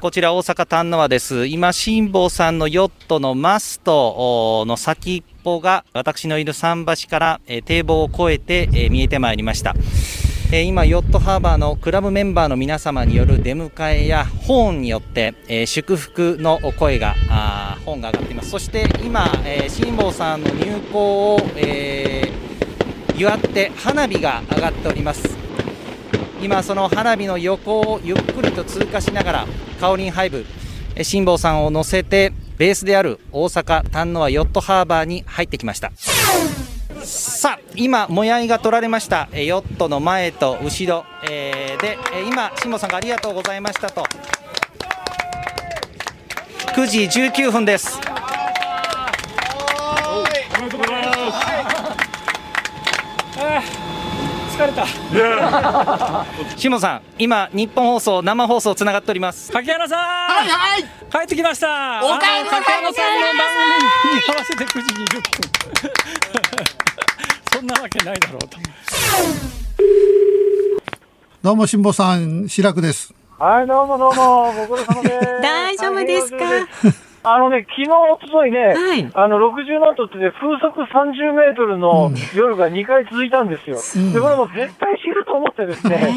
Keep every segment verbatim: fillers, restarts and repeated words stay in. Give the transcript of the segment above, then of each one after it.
こちら大阪丹野湾です。今辛坊さんのヨットのマストの先っぽが私のいる桟橋から堤防を越えて見えてまいりました。今ヨットハーバーのクラブメンバーの皆様による出迎えやホーンによって祝福の声がホーンが上がっています。そして今辛坊さんの入港を祝って花火が上がっております。今その花火の横をゆっくりと通過しながらカオリンハイブ辛坊さんを乗せてベースである大阪丹野湾ヨットハーバーに入ってきました。さあ今もやいが取られましたヨットの前と後ろ、えー、で今辛坊さんがありがとうございましたとくじじゅうきゅうふんです。疲れた。辛坊さん、今日本放送生放送つながっております。柿原さん、はいはい、帰ってきました。おかえりなさい。柿原さんの番組に合わせてくじにじゅっぷん。そんなわけないだろうと。どうも辛坊さん、白くです。はい、どうもどうもご苦労様です。大丈夫ですか。あのね、昨日、おとといね、はい、あの、ろくじゅうなんとってね、風速さんじゅうメートルの夜がにかい続いたんですよ。うん、で、これも絶対死ぬと思ってですね、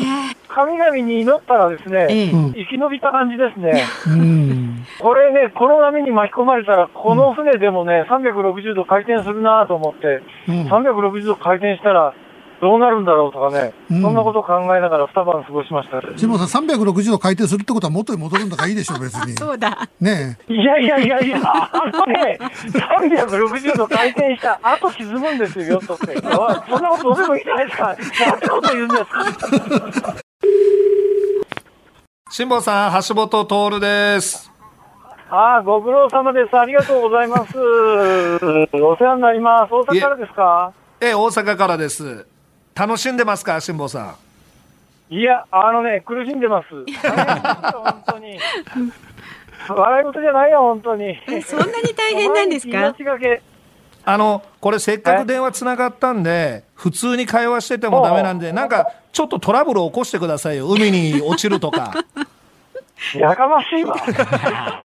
神々に祈ったらですね、うん、生き延びた感じですね。うん、これね、この波に巻き込まれたら、この船でもね、さんびゃくろくじゅうど回転するなぁと思って、うん、さんびゃくろくじゅうど回転したら、どうなるんだろうとかね、うん、そんなことを考えながら二晩過ごしました。辛坊さん、さんびゃくろくじゅうど回転するってことは元に戻るんだからいいでしょ別に。そうだねえ。いやいやいやいや、あのね、さんびゃくろくじゅうど回転した後沈むんですよヨットって。そんなことどうでもいいじゃないですか。なんてこと言うんですか。辛坊さん、橋本徹です。ああ、ご苦労様です。ありがとうございます。お世話になります。大阪からですか。ええ、大阪からです。楽しんでますか、辛坊さん。いや、あのね、苦しんでます。本当に。笑い事じゃないよ、本当に。そんなに大変なんですか。あの、これせっかく電話つながったんで、普通に会話しててもダメなんで、なんかちょっとトラブルを起こしてくださいよ。海に落ちるとか。やかましいわ。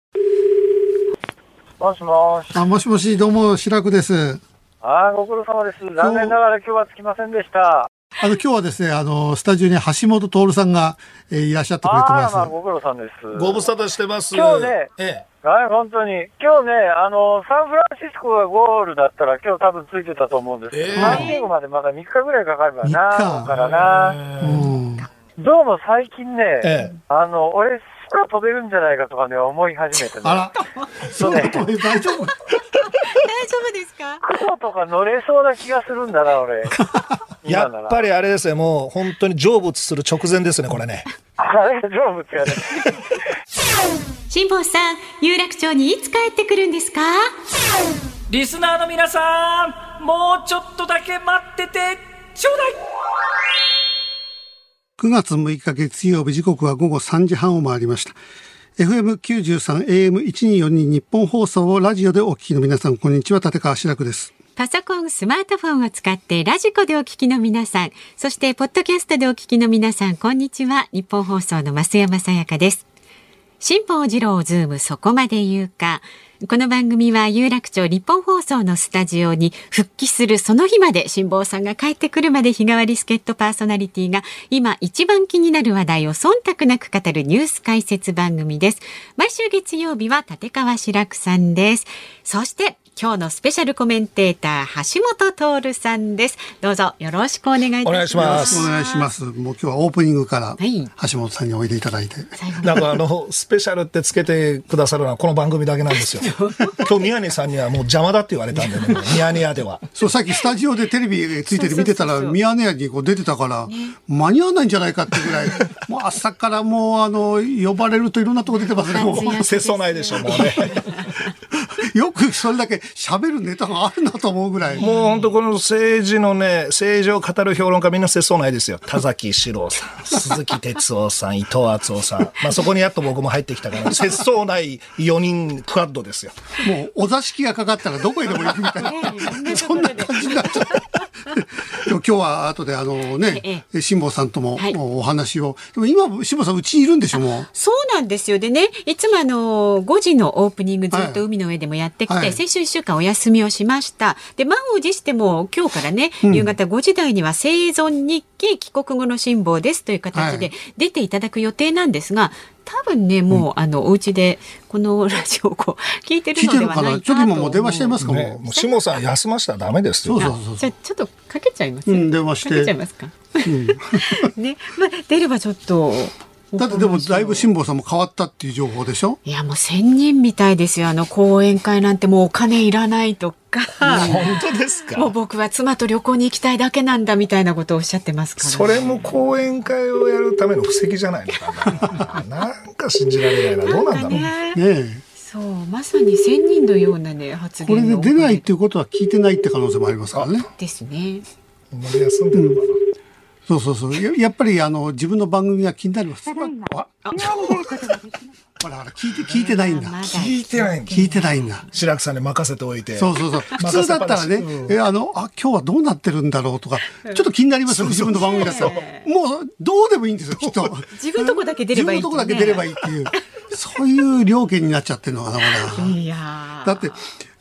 もしもし。あ、もしもし、どうも、白くです。ああ、ご苦労様です。残念ながら今日は着きませんでした。あの、今日はですね、あの、スタジオに橋本徹さんが、えー、いらっしゃってくれてます。ああ、ご苦労さんです。ご無沙汰してます。今日ね、ええ、はい、本当に。今日ね、あの、サンフランシスコがゴールだったら今日多分ついてたと思うんですけど、サンディエゴまでまだみっかぐらいかかればな、だからな。うん、どうも最近ね、ええ、あの、俺、空飛べるんじゃないかとかね、思い始めてね。あら、そうね。大丈夫大丈夫ですか。雲とか乗れそうな気がするんだな、俺。やっぱりあれですね、もう本当に成仏する直前ですね、これね。あれ、成仏やね。辛坊さん、有楽町にいつ帰ってくるんですか。リスナーの皆さん、もうちょっとだけ待っててちょうだい。くがつむいか月曜日、時刻はごごさんじはんを回りました。エフエムきゅうじゅうさん、エーエムせんにひゃくよんじゅうに 日本放送をラジオでお聞きの皆さん、こんにちは、立川志らくです。パソコン、スマートフォンを使ってラジコでお聞きの皆さん、そしてポッドキャストでお聞きの皆さん、こんにちは、日本放送の増山さやかです。辛坊治郎ズーム、そこまで言うか。この番組は有楽町日本放送のスタジオに復帰するその日まで、辛坊さんが帰ってくるまで日替わり助っ人パーソナリティが今一番気になる話題を忖度なく語るニュース解説番組です。毎週月曜日は立川志らくさんです。そして今日のスペシャルコメンテーター、橋本徹さんです。どうぞよろしくお願いいたします。お願いします。もう今日はオープニングから橋本さんにおいでいただいて、はい、なんかあのスペシャルってつけてくださるのはこの番組だけなんですよ。今日宮根さんにはもう邪魔だって言われたんで、ね、ミヤネ屋では。そう、さっきスタジオでテレビついてる見てたらミヤネ屋にこう出てたから間に合わないんじゃないかってぐらい、もう朝からもうあの呼ばれるといろんなとこ出てますね。せそないでしょもうね。よくそれだけ喋るネタがあるなと思うぐらい。もう本当この政治のね、政治を語る評論家みんなせそうないですよ。田崎史郎さん、鈴木哲夫さん、伊藤敦夫さん。まあそこにやっと僕も入ってきたから、せそうないよにんクワッドですよ。もうお座敷がかかったらどこへでも行くみたいな。そんな感じになっちゃう。今日は後であのね、辛坊さんともお話を、はい、でも今辛坊さんうちにいるんでしょもう。そうなんですよ。でね、いつもあのごじのオープニングずっと海の上でもやってきて、はい、先週いっしゅうかんお休みをしました。で満を持しても今日からね、うん、夕方ごじ台には生存日記帰国後の辛坊ですという形で出ていただく予定なんですが、はい、多分ねもう、うん、あのお家でこのラジオをこう聞いてるのではないかと思う。ちょっと今もう電話しちゃいますかもう、ね、もう辛坊さん休ましたらダメですよ。そうそうそうそう。じゃちょっとかけちゃいます。うん、電話してかけちゃいますか。うん、ね、まあ出ればちょっと。だってでもだいぶ辛坊さんも変わったっていう情報でしょ。いやもう仙人みたいですよ。あの講演会なんてもうお金いらないとか。本当ですか。もう僕は妻と旅行に行きたいだけなんだみたいなことをおっしゃってますから、ね、それも講演会をやるための布石じゃないのかな。なんか信じられないな。どうなんだろう ね, ねえそうまさに仙人のような、ね、発言のこれで出ないということは聞いてないって可能性もありますからね。ですね。休んでるのかな。そうそうそう や, やっぱりあの自分の番組は気になります。ああほらほら聞いて聞いてないんだ。聞いてないんだ。聞いてないんだ。白木さんに任せておいて。そうそうそう。普通だったらね、うん、えあのあ今日はどうなってるんだろうとかちょっと気になりますよ、うん、自分の番組だと、えー、もうどうでもいいんですよきっと。自分のとこだけ出ればいい、ね。自分のとこだけ出ればいいっていうそういう了見になっちゃってるのかなまだ。いやだって。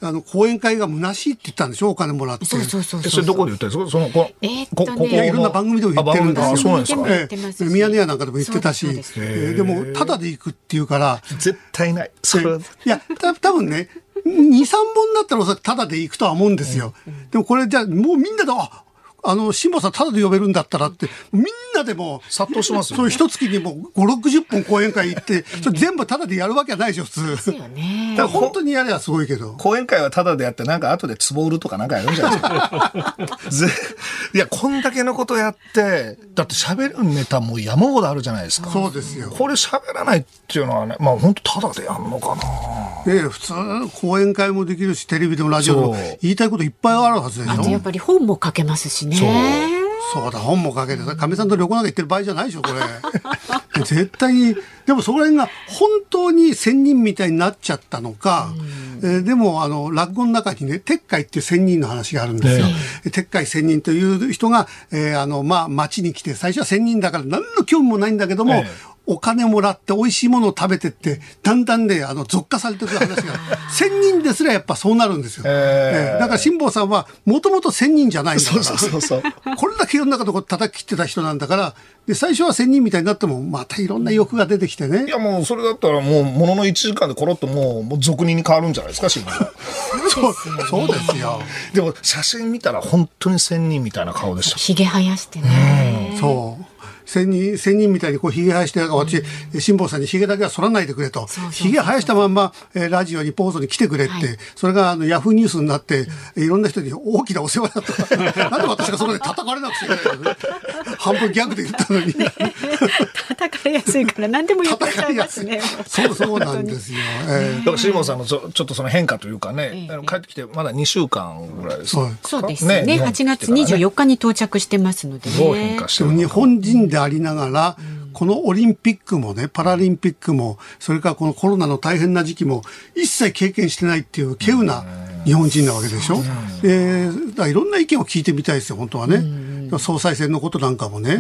あの講演会が虚しいって言ったんでしょお金もらって。そうそうそうそう。それどこで言ったんですかそのこえー、っとねここいろんな番組でも言ってるんですよ。そうなんですか。えー、ミヤネ屋なんかでも言ってたし、で,、えー、でもタダで行くっていうから絶対ない。それいやた多分ね にさんぼんになったらおそらくタダで行くとは思うんですよ。うんうん、でもこれじゃあもうみんなでああの辛坊さんタダで呼べるんだったらってみんなでも殺到しますよ、ね。そう一月にもうごじゅう、ろくじゅっぽん講演会行ってそれ全部タダでやるわけはないでしょ普通。ですよね。だから本当にやればすごいけど。講演会はタダでやってなんか後で壺売るとかなんかやるんじゃないですか。いやこんだけのことやってだって喋るネタもう山ほどあるじゃないですか。そうですよ。これ喋らないっていうのはねまあ本当タダでやるのかな。ええ普通講演会もできるしテレビでもラジオでも言いたいこといっぱいあるはずでしょ。あとやっぱり本も書けますしね。そうそうだ本もかけてかみさんと旅行なんか行ってる場合じゃないでしょこれ絶対にでもそこら辺が本当に仙人みたいになっちゃったのか、えー、でもあの落語の中にね鉄海っていう仙人の話があるんですよ、ね、鉄海仙人という人が、えーあのまあ、町に来て最初は仙人だから何の興味もないんだけども、えーお金もらって美味しいものを食べてってだんだんねあの俗化されてくる話が仙人ですらやっぱそうなるんですよ、えーえー、だから辛坊さんはもともと仙人じゃないんだからそうそうそうそうこれだけいろんなことを叩き切ってた人なんだからで最初は仙人みたいになってもまたいろんな欲が出てきてねいやもうそれだったらもうもののいちじかんでコロッともう俗人に変わるんじゃないですか辛坊さんそうそうですよでも写真見たら本当に仙人みたいな顔でしたひげ生やしてねうんそう仙人、仙人みたいにこうひげ生やして私辛坊さんにひげだけは剃らないでくれとひげ生やしたまんまラジオにポーズに来てくれって、はい、それがあのヤフーニュースになっていろんな人に大きなお世話だとかなんで私がそこで叩かれなくちゃいけないのね半分ギャグで言ったのに、ね、叩かれやすいから何でも言ってしまいますねそうそうなんですよ、えー、だから辛坊さんのちょ、 ちょっとその変化というかね、えー、帰ってきてまだにしゅうかんぐらいですか、はい、そうですね、ねはちがつにじゅうよっかに到着してますのでねどう変化してるのか日本人ででありながらこのオリンピックもねパラリンピックもそれからこのコロナの大変な時期も一切経験してないっていう稀有な日本人なわけでしょ、えー、だからいろんな意見を聞いてみたいですよ本当はね総裁選のことなんかもね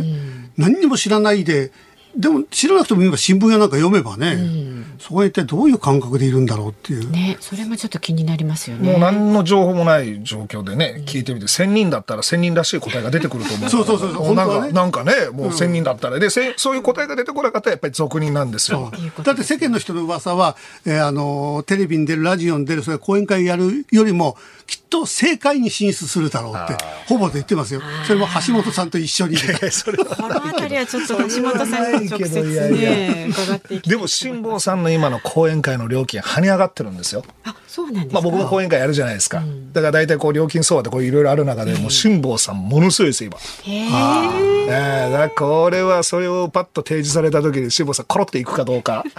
何にも知らないででも知らなくても今新聞やなんか読めばね、うん、そこは一体どういう感覚でいるんだろうっていうねそれもちょっと気になりますよねもう何の情報もない状況でね、うん、聞いてみて仙人だったら仙人らしい答えが出てくると思うそうそうそうそうなんか、ね、なんかねもう仙人だったらでそういう答えが出てこなかったらやっぱり俗人なんですよだって世間の人の噂は、えー、あのテレビに出るラジオに出るそれ講演会やるよりもきっと政界に進出するだろうってほぼと言ってますよそれも橋本さんと一緒にこの辺りはちょっと橋本さんに直接ね伺っていきたいでも辛坊さんの今の講演会の料金跳ね上がってるんですよあそうなんですか、まあ、僕も講演会やるじゃないですか、うん、だから大体こう料金相場っていろいろある中でもう辛坊さんものすごいです今へえ、だからこれはそれをパッと提示された時に辛坊さんコロっていくかどうかね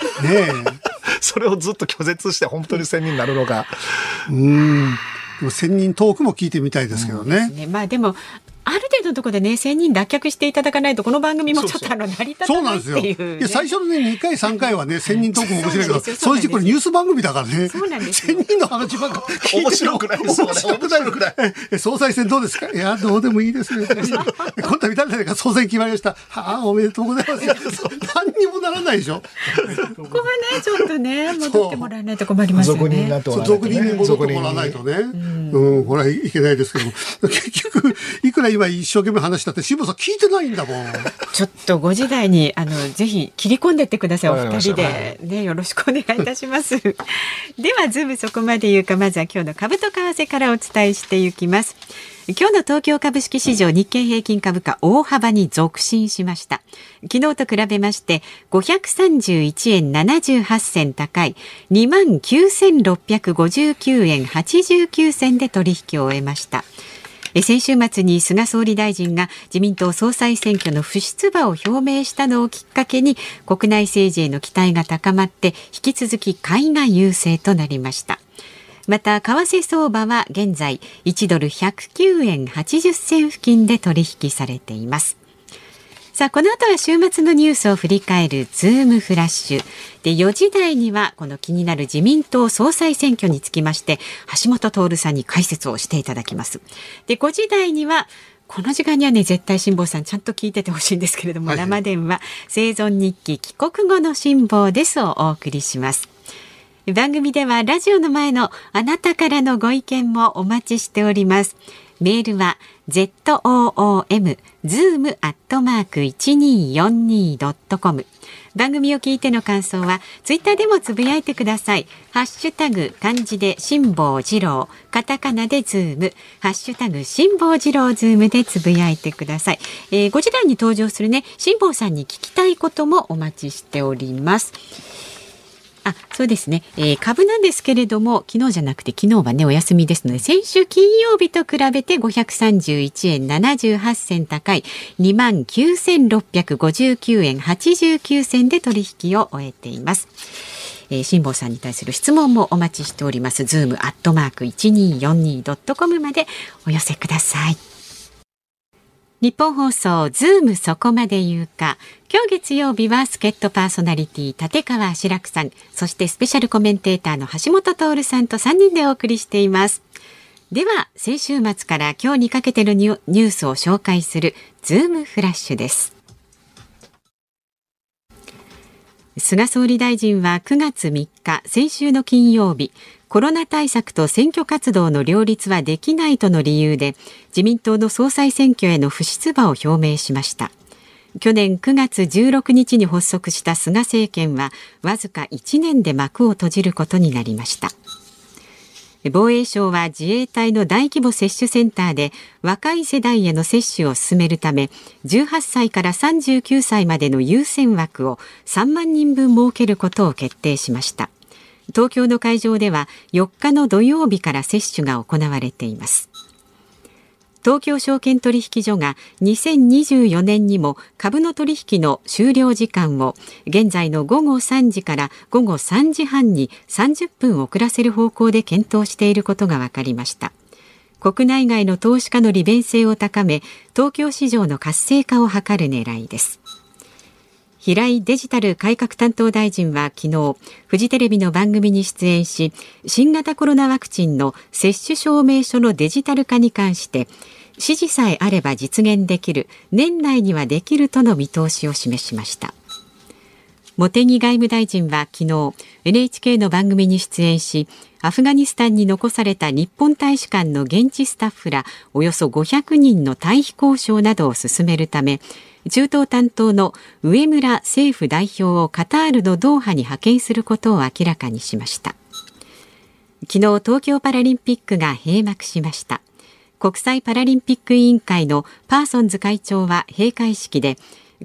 それをずっと拒絶して本当に仙人になるのかうーん仙人トークも聞いてみたいですけどね。うん、ですね。まあでもある程度のところでね、千人脱却していただかないとこの番組もちょっとあの成り立たないっていう、ね、そうそう、いや最初のねにかいさんかいはね千人トークも面白いけど、そうしてこれニュース番組だからね、千人の話ばっかり面白くないですよね。面白くないのくらい。総裁選どうですか。いやどうでもいいですね。今度見たんだから総裁決まりました。はあおめでとうございます。何にもならないでしょ。そこはねちょっとね戻ってもらえないと困りますよね。俗人だとはね。俗人に戻ってもらわないとね。うんこれはいけないですけど、結局いくら今一生懸命話したって辛坊さん聞いてないんだもん。ちょっとご時代にあのぜひ切り込んでってくださいお二人でね、よろしくお願いいたします。ではズームそこまで言うか、まずは今日の株と為替からお伝えしていきます。今日の東京株式市場、日経平均株価大幅に続伸しました。昨日と比べましてごひゃくさんじゅういちえんななじゅうはちせん高い にまんきゅうせんろっぴゃくごじゅうきゅうえんはちじゅうきゅうせんで取引を終えました。先週末に菅総理大臣が自民党総裁選挙の不出馬を表明したのをきっかけに、国内政治への期待が高まって引き続き買いが優勢となりました。また為替相場は現在いちドルひゃくきゅうえんはちじゅっせん付近で取引されています。さあこの後は週末のニュースを振り返るズームフラッシュで、よじ台にはこの気になる自民党総裁選挙につきまして橋本徹さんに解説をしていただきます。でごじ台にはこの時間にはね絶対辛坊さんちゃんと聞いててほしいんですけれども、はい、生電話生存日記帰国後の辛坊ですをお送りします。番組ではラジオの前のあなたからのご意見もお待ちしております。メールは ズーム アットマーク いちにーよんにー ドットコム。番組を聞いての感想はツイッターでもつぶやいてください。ハッシュタグ漢字で辛坊治郎、カタカナでズーム、ハッシュタグ辛坊治郎ズームでつぶやいてください。えー、ご時代に登場するね辛坊さんに聞きたいこともお待ちしております。あ、そうですね、えー、株なんですけれども、昨日じゃなくて昨日はねお休みですので、先週金曜日と比べてごひゃくさんじゅういちえんななじゅうはちせん高い にまんきゅうせんろっぴゃくごじゅうきゅうえんはちじゅうきゅうせんで取引を終えています。えー、辛坊さんに対する質問もお待ちしております。 ズーム アットマーク いちにーよんにー ドットコム までお寄せください。日本放送ズームそこまで言うか、今日月曜日は助っ人パーソナリティ立川志らくさん、そしてスペシャルコメンテーターの橋本徹さんとさんにんでお送りしています。では先週末から今日にかけてのニュースを紹介するズームフラッシュです。菅総理大臣はくがつみっか、先週の金曜日、コロナ対策と選挙活動の両立はできないとの理由で自民党の総裁選挙への不出馬を表明しました。去年くがつじゅうろくにちに発足した菅政権はわずかいちねんで幕を閉じることになりました。防衛省は自衛隊の大規模接種センターで若い世代への接種を進めるため、じゅうはっさいからさんじゅうきゅうさいまでの優先枠をさんまんにんぶん設けることを決定しました。東京の会場ではよっかの土曜日から接種が行われています。東京証券取引所がにせんにじゅうよねんにも株の取引の終了時間を現在のごごさんじからごごさんじはんにさんじゅっぷん遅らせる方向で検討していることが分かりました。国内外の投資家の利便性を高め、東京市場の活性化を図る狙いです。平井デジタル改革担当大臣は昨日、フジテレビの番組に出演し、新型コロナワクチンの接種証明書のデジタル化に関して、指示さえあれば実現できる、年内にはできるとの見通しを示しました。茂木外務大臣は昨日、エヌエイチケー の番組に出演し、アフガニスタンに残された日本大使館の現地スタッフらおよそごひゃくにんの退避交渉などを進めるため、中東担当の上村政府代表をカタールのドーハに派遣することを明らかにしました。昨日、東京パラリンピックが閉幕しました。国際パラリンピック委員会のパーソンズ会長は閉会式で、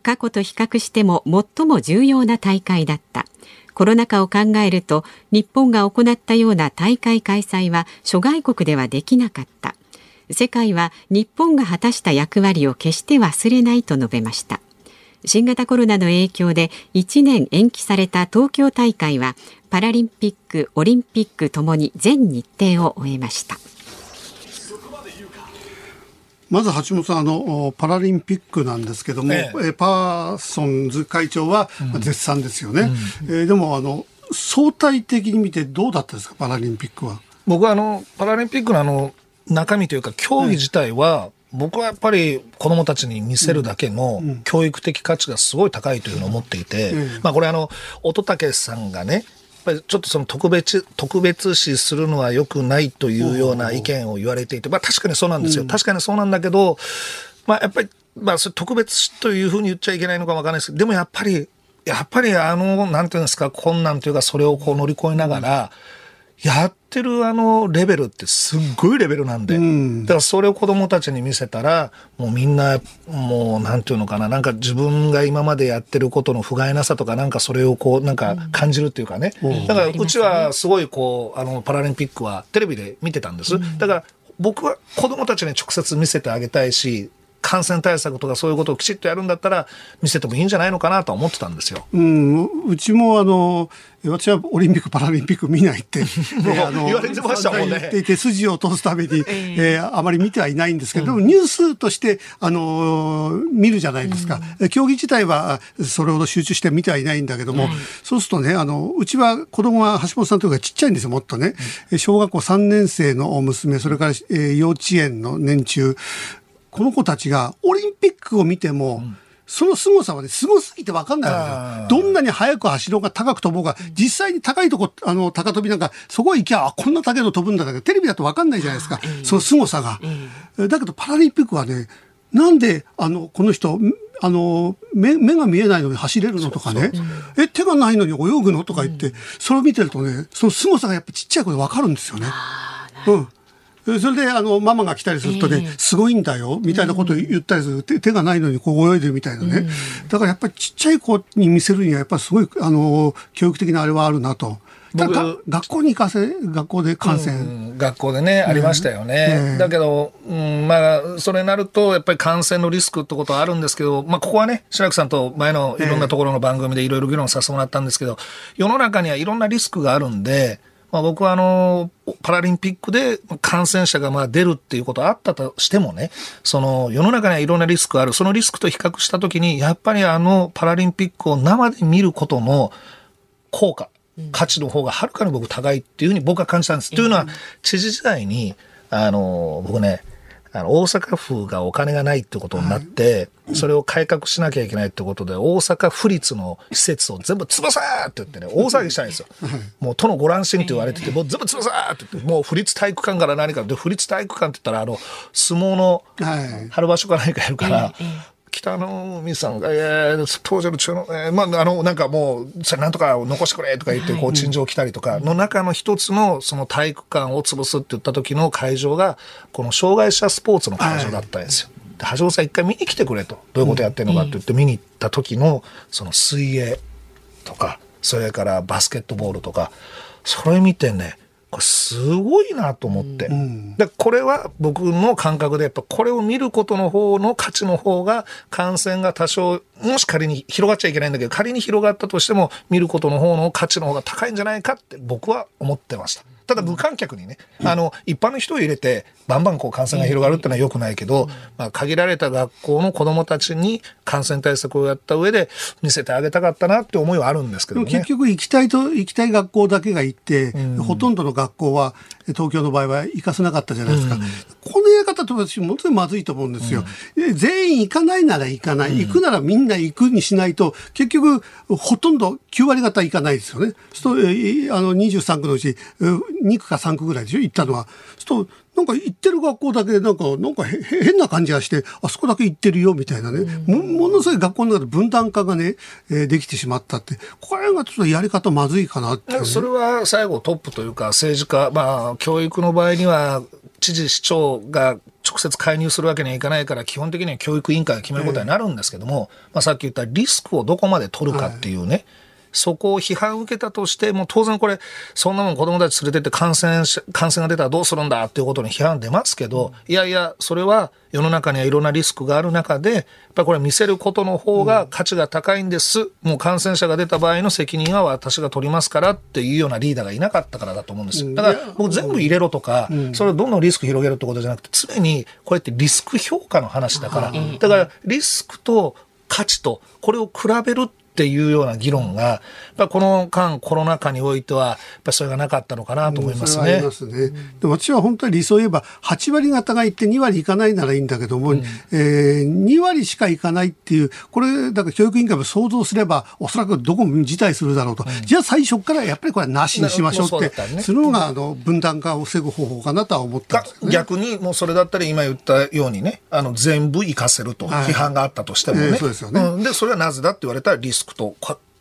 過去と比較しても最も重要な大会だった。コロナ禍を考えると、日本が行ったような大会開催は諸外国ではできなかった。世界は日本が果たした役割を決して忘れないと述べました。新型コロナの影響でいちねん延期された東京大会はパラリンピック、オリンピックともに全日程を終えました。まず橋本さん、あのパラリンピックなんですけども、ええ、パーソンズ会長は絶賛ですよね、うんうん、えでもあの相対的に見てどうだったですか、パラリンピックは。僕はあのパラリンピック の, あの中身というか競技自体は、うん、僕はやっぱり子どもたちに見せるだけの教育的価値がすごい高いというのを思っていて、うんうん、まあ、これあの乙武さんがね、やっぱりちょっとその特別、特別視するのは良くないというような意見を言われていて、まあ、確かにそうなんですよ、うん、確かにそうなんだけど、まあ、やっぱり、まあ、それ特別視というふうに言っちゃいけないのか分からないですけど、でもやっぱりやっぱりあのなんていうんですか、困難というかそれをこう乗り越えながらやってるあのレベルってすっごいレベルなんで、うん、だからそれを子どもたちに見せたらもうみんなもうなんていうのかな、なんか自分が今までやってることの不甲斐なさとかなんかそれをこうなんか感じるっていうかね、うん、だからうちはすごいこうあのパラリンピックはテレビで見てたんです、うん、だから僕は子どもたちに直接見せてあげたいし、感染対策とかそういうことをきちっとやるんだったら見せてもいいんじゃないのかなと思ってたんですよ、うん、うちもあの私はオリンピックパラリンピック見ないって言われてましたもんね、言っていて筋を通すために、えー、あまり見てはいないんですけど、うん、でもニュースとしてあの見るじゃないですか、うん、競技自体はそれほど集中して見てはいないんだけども、うん、そうするとね、あのうちは子供は橋本さんというかちっちゃいんですよ、もっとね、うん、小学校さんねん生の娘、それから、えー、幼稚園の年中、この子たちがオリンピックを見ても、うん、その凄さはね、凄すぎて分かんないんですよ。どんなに速く走ろうが高く飛ぼうが、実際に高いとこ、あの、高飛びなんか、そこへ行きゃ、あ、こんな高いの飛ぶんだけど、テレビだと分かんないじゃないですか、その凄さが。だけど、パラリンピックはね、なんで、あの、この人、あの、目、目が見えないのに走れるのとかね、そうそう、うん、え、手がないのに泳ぐのとか言って、うん、それを見てるとね、その凄さがやっぱちっちゃい子で分かるんですよね。うん。それであのママが来たりするとね、えー、すごいんだよみたいなことを言ったりする、うん、手, 手がないのにこう泳いでるみたいなね、うん、だからやっぱりちっちゃい子に見せるにはやっぱりすごいあの教育的なあれはあるなと。ただ学校に行かせ学校で感染、うん、学校でねありましたよね、えー、だけど、うん、まあそれになるとやっぱり感染のリスクってことはあるんですけど、まあ、ここはね白木さんと前のいろんなところの番組でいろいろ議論させてもらったんですけど、世の中にはいろんなリスクがあるんで、まあ、僕はあのパラリンピックで感染者がまあ出るっていうことはあったとしてもね、その世の中にはいろんなリスクがある、そのリスクと比較したときにやっぱりあのパラリンピックを生で見ることの効果価値の方がはるかに僕高いっていうふうに僕は感じたんです、うん、というのは知事時代にあの僕ねあの大阪府がお金がないってことになって、はい、それを改革しなきゃいけないってことで大阪府立の施設を全部つぶさーって言ってね大騒ぎしたんですよ、はい、もう都のご乱心って言われててもう全部つぶさーって言って、もう府立体育館から何かで、府立体育館って言ったらあの相撲の春場所か何かやるから、はい、北の海さんが、えー、当時の中の、えー、まああのなんかもうそれなんとか残してくれとか言ってこう陳情来たりとかの中の一つのその体育館を潰すって言った時の会場がこの障害者スポーツの会場だったんですよ。で橋本さん一回見に来てくれと、どういうことやってるのかって言って見に行った時のその水泳とかそれからバスケットボールとかそれ見てね。これすごいなと思って、うん、でこれは僕の感覚でやっぱこれを見ることの方の価値の方が感染が多少もし仮に広がっちゃいけないんだけど仮に広がったとしても見ることの方の価値の方が高いんじゃないかって僕は思ってました。ただ無観客にね、あの一般の人を入れてバンバンこう感染が広がるってのは良くないけど、まあ、限られた学校の子どもたちに感染対策をやった上で見せてあげたかったなって思いはあるんですけどね。結局行きたいと行きたい学校だけが行って、うん、ほとんどの学校は東京の場合は行かせなかったじゃないですか、うん、このやり方って私もっとまずいと思うんですよ、うん、全員行かないなら行かない、うん、行くならみんな行くにしないと結局ほとんどきゅう割方行かないですよね。そうあのにじゅうさん区のうちに区かさん区ぐらいでしょ行ったのは。そうするとなんか行ってる学校だけでなんかなんか変な感じがして、あそこだけ行ってるよみたいなね、も, ものすごい学校の中で分断化がね、えー、できてしまったって、これがちょっとやり方まずいかなって、ね、それは最後トップというか政治家、まあ教育の場合には知事市長が直接介入するわけにはいかないから基本的には教育委員会が決めることになるんですけども、えーまあ、さっき言ったリスクをどこまで取るかっていうね、はい、そこを批判を受けたとしても、当然これそんなもん子どもたち連れてって感染感染が出たらどうするんだっていうことに批判出ますけど、いやいやそれは世の中にはいろんなリスクがある中で、やっぱりこれ見せることの方が価値が高いんです、うん、もう感染者が出た場合の責任は私が取りますからっていうようなリーダーがいなかったからだと思うんですよ。だから僕全部入れろとか、うん、それをどんどんリスク広げるってことじゃなくて、常にこうやってリスク評価の話だから、うん、だからリスクと価値とこれを比べるっていうような議論が、やっぱこの間コロナ禍においてはやっぱそれがなかったのかなと思います ね,、うん、ありますね。でも私は本当に理想を言えばはち割方がいってに割いかないならいいんだけども、うん、えー、に割しかいかないっていう、これだから教育委員会も想像すればおそらくどこも辞退するだろうと、うん、じゃあ最初からやっぱりこれはなしにしましょうって、その方があの分断化を防ぐ方法かなとは思ったんです、ね、逆にもうそれだったら今言ったようにね、あの全部生かせると批判があったとしてもね、はい、えー、そうですよね、うん、でそれはなぜだって言われたらリスクと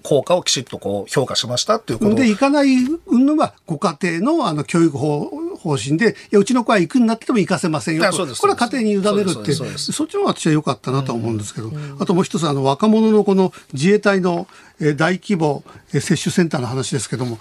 効果をきちっとこう評価しましたっていうことで、行かないのはご家庭 の, あの教育法方針で、いやうちの子は行くになってても行かせませんよと、これは家庭に委ねるって、そっちの方が私は良かったなと思うんですけど、うん、あともう一つ、あの若者のこの自衛隊の大規模接種センターの話ですけども、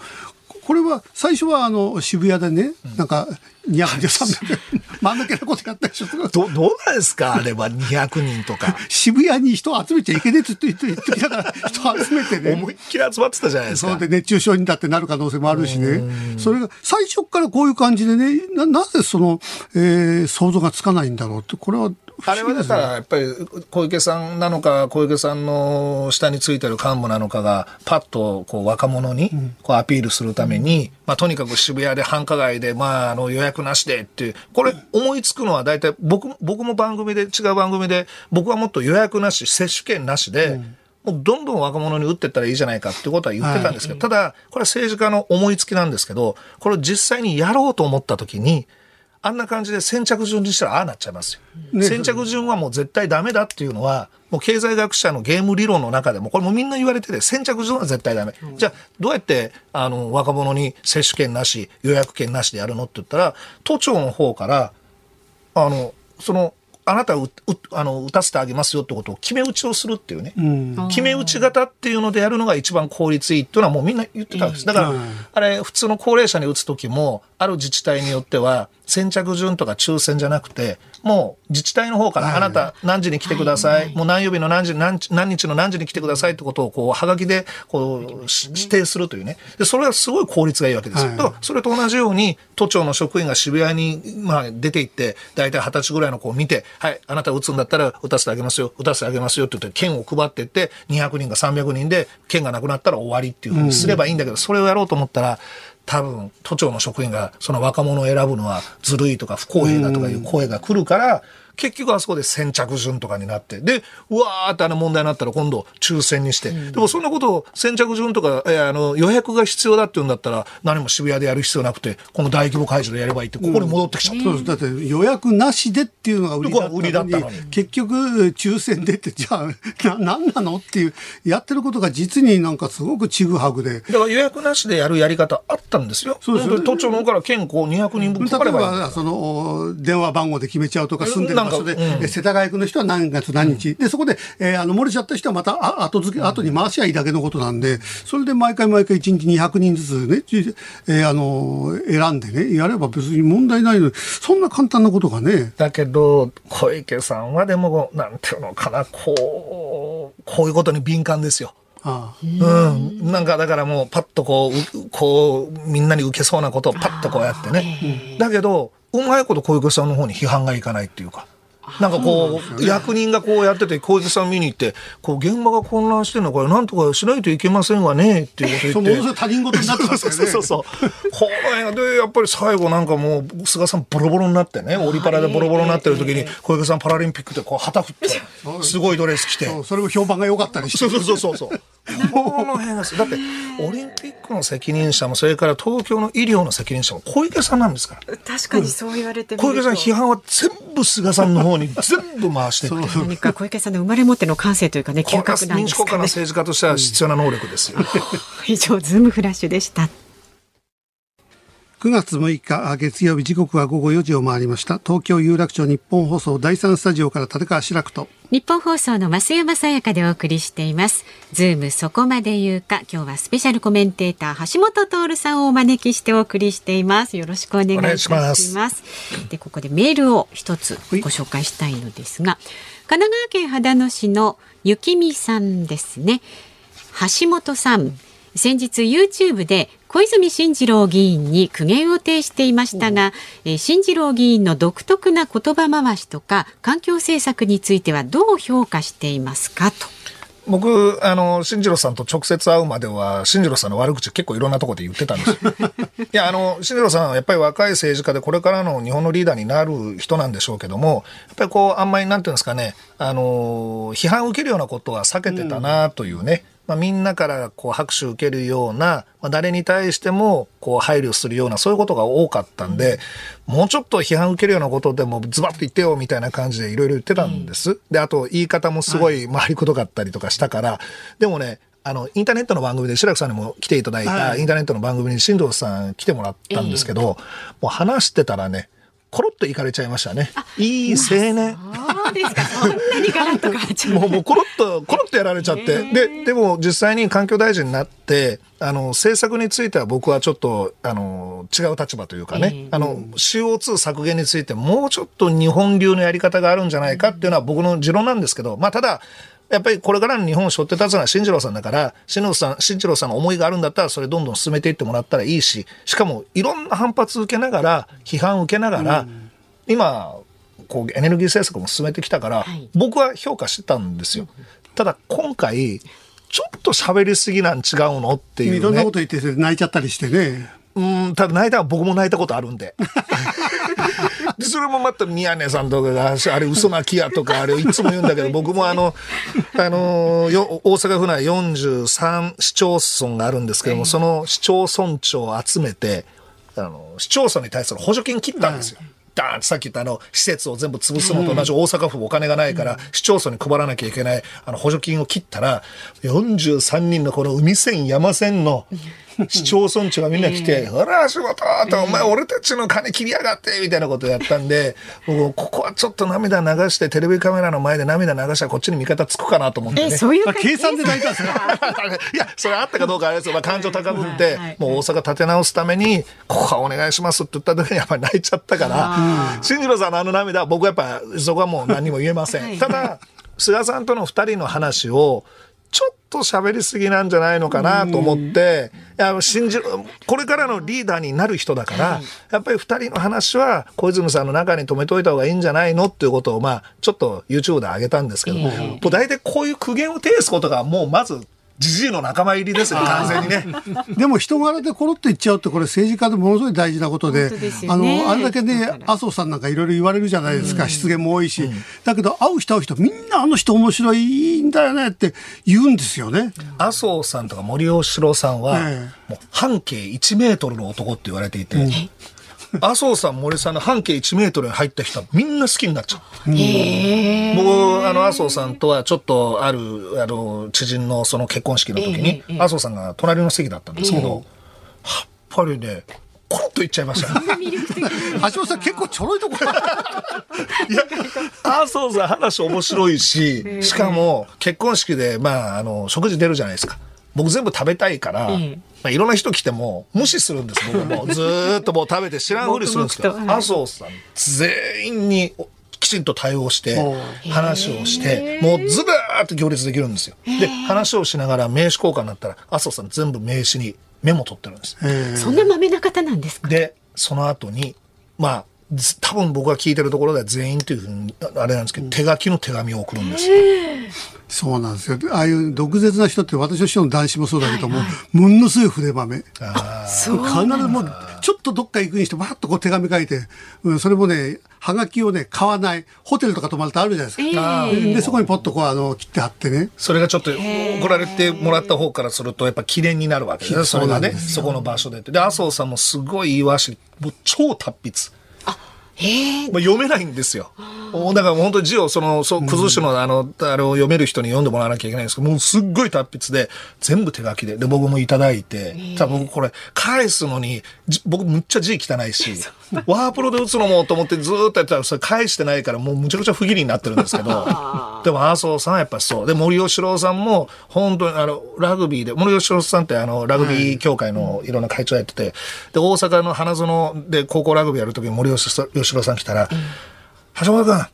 これは最初はあの渋谷でね、うん、なんかにひゃくさんびゃく真ん中なことやったでしょ。ど, どうなんですかあれはにひゃくにんとか渋谷に人集めちゃいけねえって言ってきたから人集めてね思いっきり集まってたじゃないですか。そうで熱中症にだってなる可能性もあるしね。それが最初からこういう感じでね、 な, なぜその、えー、想像がつかないんだろうって、これはあれはだからやっぱり小池さんなのか、小池さんの下についてる幹部なのかがパッとこう若者にこうアピールするために、うん、まあ、とにかく渋谷で繁華街で、まあ、あの予約なしでっていう、これ思いつくのは大体 僕, 僕も番組で違う番組で、僕はもっと予約なし接種券なしで、うんどんどん若者に打っていったらいいじゃないかってことは言ってたんですけど、ただこれは政治家の思いつきなんですけど、これを実際にやろうと思った時にあんな感じで先着順にしたらああなっちゃいますよ、ね、先着順はもう絶対ダメだっていうのはもう経済学者のゲーム理論の中でもこれもみんな言われてて、先着順は絶対ダメ、うん、じゃあどうやってあの若者に接種券なし予約券なしでやるのって言ったら、都庁の方からあのそのあなたをあの打たせてあげますよってことを決め打ちをするっていうね、うん、決め打ち型っていうのでやるのが一番効率いいっていうのはもうみんな言ってたんです。だから、うん、あれ普通の高齢者に打つ時もある自治体によっては先着順とか抽選じゃなくて、もう自治体の方からあなた何時に来てください、はいはい、もう何曜日の何時 何, 何日の何時に来てくださいってことをこうはがきでこう指定するというね。でそれはすごい効率がいいわけですよ、はい、だからそれと同じように都庁の職員が渋谷にまあ出て行って、大体はたちぐらいの子を見て、はいあなた打つんだったら打たせてあげますよ打たせてあげますよって言って券を配っていって、にひゃくにんかさんびゃくにんで券がなくなったら終わりっていうふうにすればいいんだけど、うん、それをやろうと思ったら多分都庁の職員がその若者を選ぶのはずるいとか不公平だとかいう声が来るから、うん、結局あそこで先着順とかになって、でうわーってあの問題になったら今度抽選にして、うん、でもそんなことを先着順とか、えー、あの予約が必要だっていうんだったら何も渋谷でやる必要なくて、この大規模会場でやればいいって、ここに戻ってきちゃった、うん、だって予約なしでっていうのが売りだったの に, だったのに結局抽選でってじゃあ何 な, なのっていう、やってることが実になんかすごくちぐはぐで、だから予約なしでやるやり方あったんですよ。そうですよね、都庁の方から健康にひゃくにんぶんかかればいいんだから、例えばその電話番号で決めちゃうとか、住んでる場所で、うん、世田谷区の人は何月何日、うん、でそこで、えー、あの漏れちゃった人はまた後付け、後に回しゃいいだけのことなんで、それで毎回毎回いちにちにひゃくにんずつね、えー、あの選んでねやれば別に問題ないのに、そんな簡単なことがね。だけど小池さんはでもなんていうのかな、こうこういうことに敏感ですよ。ああうん、なんかだからもうパッとこ う, こうみんなに受けそうなことをパッとこうやってね、だけどうまいこと小池さんの方に批判がいかないっていうか、なんかこう役人がこうやってて小池さん見に行ってこう現場が混乱してるのからなんとかしないといけませんわねっていうこと言って、ものすごい他人事になってますよね。そうそうそうそうこれでやっぱり最後なんかもう菅さんボロボロになってね、オリパラでボロボロになってる時に小池さんパラリンピックでこう旗振ってすごいドレス着て、それも評判が良かったりしてそうそうそうそうこの辺がだってオリンピックの責任者もそれから東京の医療の責任者も小池さんなんですから。確かにそう言われてみると、うん、小池さん批判は全部菅さんの方に全部回していって何か小池さんの生まれ持っての感性というかね、嗅覚なんですかね。民主国家の政治家としては必要な能力ですよ、うん、以上ズームフラッシュでした。くがつむいか月曜日、時刻は午後よじを回りました。東京有楽町日本放送だいさんスタジオから立川志らくと日本放送の増山さやかでお送りしています。ズームそこまで言うか、今日はスペシャルコメンテーター橋本徹さんをお招きしてお送りしています。よろしくお願いいたします。ますでここでメールを一つご紹介したいのですが、神奈川県秦野市のゆきみさんですね。橋本さん、先日 YouTube で小泉進次郎議員に苦言を呈していましたが、え進次郎議員の独特な言葉回しとか環境政策についてはどう評価していますかと。僕あの進次郎さんと直接会うまでは進次郎さんの悪口結構いろんなところで言ってたんですよいやあの進次郎さんはやっぱり若い政治家でこれからの日本のリーダーになる人なんでしょうけども、やっぱりこうあんまりなんていうんですかね、あの批判を受けるようなことは避けてたなというね、うんまあ、みんなからこう拍手を受けるような、まあ、誰に対してもこう配慮するようなそういうことが多かったんで、うん、もうちょっと批判を受けるようなことでもズバッと言ってよみたいな感じでいろいろ言ってたんです、うん、であと言い方もすごい回りくどかったりとかしたから、はい、でもねあのインターネットの番組で白木さんにも来ていただいた、はい、インターネットの番組に進藤さん来てもらったんですけど、えー、もう話してたらねコロッといかれちゃいましたね。いい青年。そうですか。そんなにガラッと変わっちゃう。もうもうコロッとコロッとやられちゃって、ででも実際に環境大臣になって、あの政策については僕はちょっとあの違う立場というかね、あの シーオーツー 削減についてもうちょっと日本流のやり方があるんじゃないかっていうのは僕の持論なんですけど、まあただ。やっぱりこれからの日本を背負って立つのは進次郎さんだから、進次郎さん、進次郎さんの思いがあるんだったらそれどんどん進めていってもらったらいいし、しかもいろんな反発受けながら批判受けながら、うん、今こうエネルギー政策も進めてきたから、はい、僕は評価してたんですよ。ただ今回ちょっと喋りすぎなん違うのっていうね、いろんなこと言って泣いちゃったりしてね、うん、多分泣いた僕も泣いたことあるんででそれもまた宮根さんとかがあれ嘘泣きやとかあれいつも言うんだけど僕もあの、あのよ大阪府内よんじゅうさん市町村があるんですけども、その市町村長を集めてあの市町村に対する補助金切ったんですよ、うんダーンってさっき言ったあの施設を全部潰すのと同じ、大阪府お金がないから市町村に配らなきゃいけないあの補助金を切ったら、よんじゅうさんにんのこの海線山線の市町村長がみんな来て、ほら仕事とお前俺たちの金切りやがってみたいなことをやったんで、僕ここはちょっと涙流してテレビカメラの前で涙流したらこっちに味方つくかなと思ってね。えそういう計算で泣いたんですかいやそれあったかどうかあれですよ、まあ、感情高ぶってもう大阪立て直すためにここはお願いしますって言った時にやっぱり泣いちゃったから、進次郎さんのあの涙は僕はやっぱそこはもう何も言えません、はい、ただ菅さんとのふたりの話をちょっと喋りすぎなんじゃないのかなと思って、いや信じこれからのリーダーになる人だから、はい、やっぱりふたりの話は小泉さんの中に留めといた方がいいんじゃないのっていうことを、まあちょっと YouTube で上げたんですけど、えー、もう大体こういう苦言を呈すことがもうまずジジイの仲間入りですね、完全にねでも人柄でコロッといっちゃうってこれ政治家でものすごい大事なことで、ね、あのあれだけね麻生さんなんかいろいろ言われるじゃないですか、うん、失言も多いし、うん、だけど会う人会う人みんなあの人面白いんだよねって言うんですよね。麻生さんとか森喜朗さんは、ね、もう半径いちメートルの男って言われていて、うん麻生さん森さんの半径いちメートルに入った人はみんな好きになっちゃう。へ僕あの麻生さんとはちょっとあるあの知人のその結婚式の時に麻生さんが隣の席だったんですけど、やっぱりねコロッといっちゃいました、ね、橋本さん結構ちょろいところいや麻生さん話面白いし、しかも結婚式で、まあ、あの食事出るじゃないですか。僕全部食べたいから、うんまあ、いろんな人来ても無視するんです僕もずっともう食べて知らんふりするんですけど、麻生さん全員にきちんと対応して話をしてもうずばーっと行列できるんですよ。で話をしながら名刺交換になったら麻生さん全部名刺にメモ取ってるんです。そんなまめな方なんですか。でその後にまあ多分僕が聞いてるところでは全員というふうにあれなんですけど、手書きの手紙を送るんですよ。そうなんですよ。ああいう毒舌な人って私の師匠の男子もそうだけども、はいはい、ものすごい筆まめ。あそう必ずもうちょっとどっか行くにしてバーッとこう手紙書いて、うん、それもねはがきをね買わないホテルとか泊まるとあるじゃないですか、えー、でそこにポッとこうあの切って貼ってね、それがちょっと怒られてもらった方からするとやっぱ記念になるわけですね。それがね そ, そこの場所でってで麻生さんもすごい言いわしもう超達筆。まあ、読めないんですよ。だから本当に字をそのそう崩しのあの、うん、あれを読める人に読んでもらわなきゃいけないんですけど、もうすっごい達筆で全部手書きで、で僕もいただいて、ただ僕これ返すのに僕むっちゃ字汚いし、ワープロで打つのもと思ってずっとやってたらそれ返してないからもうむちゃくちゃ不義理になってるんですけどでも麻生さんはやっぱそうで、森喜朗さんも本当にあのラグビーで、森喜朗さんってあのラグビー協会のいろんな会長やってて、はい、で大阪の花園で高校ラグビーやるときに森喜朗吉郎さん来たら、うん、橋本君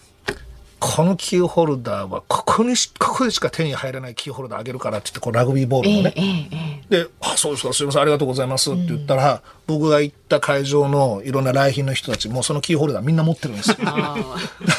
このキーホルダーはここにしここでしか手に入らないキーホルダーあげるからって言って、こうラグビーボールのね、えーえー、であそうですかすいませんありがとうございますって言ったら、うん、僕が行った会場のいろんな来賓の人たちもうそのキーホルダーみんな持ってるんですよだ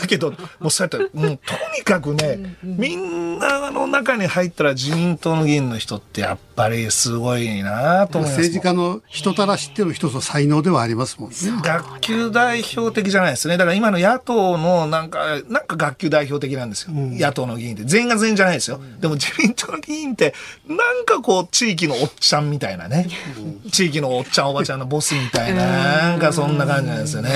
けどもうそうやってもうとにかくね、うんうん、みんなの中に入ったら自民党の議員の人ってやっぱりすごいなと思います。政治家の人たらしっていうの一つの才能ではありますもんね。学級代表的じゃないですね。だから今の野党のなんかなんか学級代表的なんですよ、うん、野党の議員って全員が全員じゃないですよ、うん、でも自民党の議員ってなんかこう地域のおっちゃんみたいなね、うん、地域のおっちゃんおばちゃんのボスみたいななんかそんな感じなんですよね、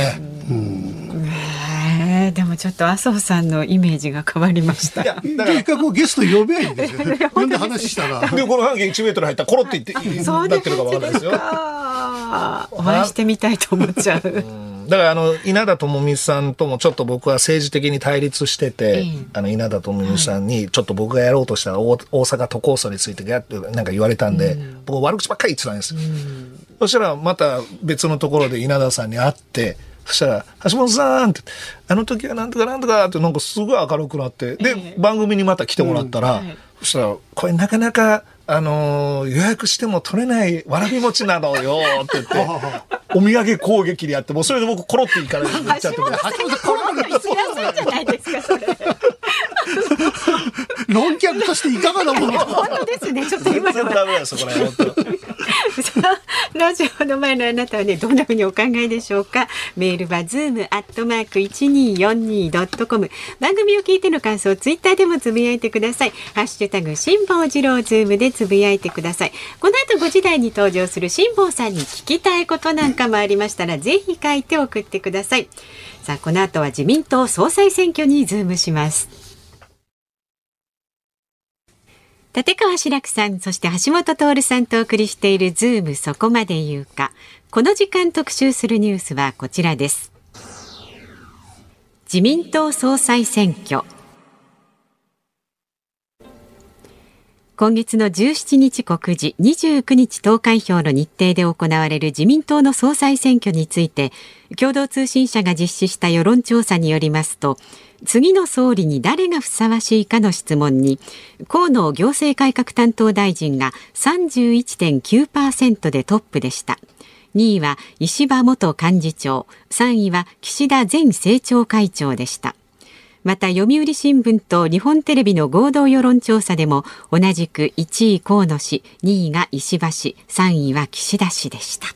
うんうんうんえー、でもちょっと麻生さんのイメージが変わりました。いやだから結果こうゲスト呼べばいいんですよね。呼んで話したらでこの半径いちメートル入ったらコロっていってなってるかもわからないですよ。お会いしてみたいと思っちゃう。だからあの稲田朋美さんともちょっと僕は政治的に対立してて、うん、あの稲田朋美さんにちょっと僕がやろうとしたら 大,、はい、大阪都構想についてやってなんか言われたんで、うん、僕悪口ばっかり言ってたんですよ、うん、そしたらまた別のところで稲田さんに会って、そしたら橋本さんってあの時はなんとかなんとかってなんかすごい明るくなって、で、えー、番組にまた来てもらったら、うんはい、そしたらこれなかなかあのー、予約しても取れないわらび餅なのよって言ってお土産攻撃でやって、もうそれで僕コロっていかれるって言っちゃって、橋本さんコロが一覧するじゃないですかそれ論客としていかがなもの本当ですね。ちょっと今のラジオの前のあなたはね、どんなふうにお考えでしょうか。メールは ズームアットマークいちにーよんにードットコム、 番組を聞いての感想をツイッターでもつぶやいてください。ハッシュタグ辛坊治郎ズームでつぶやいてください。この後ごじ台に登場する辛坊さんに聞きたいことなんかもありましたらぜひ書いて送ってください。さあこの後は自民党総裁選挙にズームします。立川志らくさん、そして橋本徹さんとお送りしているズームそこまで言うか。この時間特集するニュースはこちらです。自民党総裁選挙、今月のじゅうしちにち告示、にじゅうくにち投開票の日程で行われる自民党の総裁選挙について、共同通信社が実施した世論調査によりますと、次の総理に誰がふさわしいかの質問に、河野行政改革担当大臣が さんじゅういってんきゅうパーセント でトップでした。にいは石破元幹事長、さんいは岸田前政調会長でした。また読売新聞と日本テレビの合同世論調査でも同じくいちい河野氏、にいが石破氏、さんいは岸田氏でした。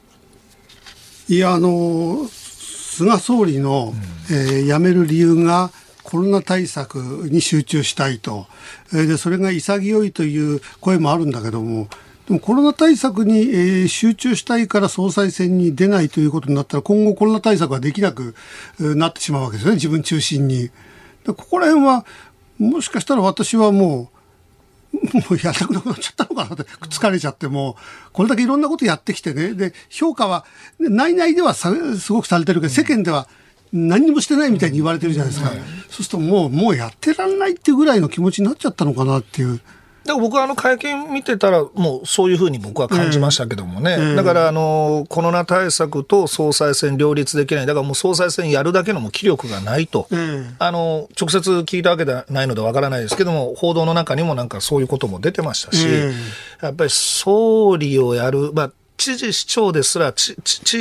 いやあの菅総理の、うんえー、辞める理由がコロナ対策に集中したいと、えー、でそれが潔いという声もあるんだけども、でもコロナ対策に、えー、集中したいから総裁選に出ないということになったら、今後コロナ対策はできなくなってしまうわけですよね、自分中心に。ここら辺はもしかしたら私はもうもうやらなくなっちゃったのかなって、疲れちゃって、もうこれだけいろんなことやってきてね、で評価は内々ではさすごくされてるけど、世間では何もしてないみたいに言われてるじゃないですか。そうするともうもうやってらんないっていうぐらいの気持ちになっちゃったのかなっていう。でも僕はあの会見見てたらもうそういうふうに僕は感じましたけどもね、うんうん、だからあのコロナ対策と総裁選両立できない、だからもう総裁選やるだけのもう気力がないと、うん、あの直接聞いたわけではないのでわからないですけども、報道の中にもなんかそういうことも出てましたし、うん、やっぱり総理をやる、まあ知事市長ですら、地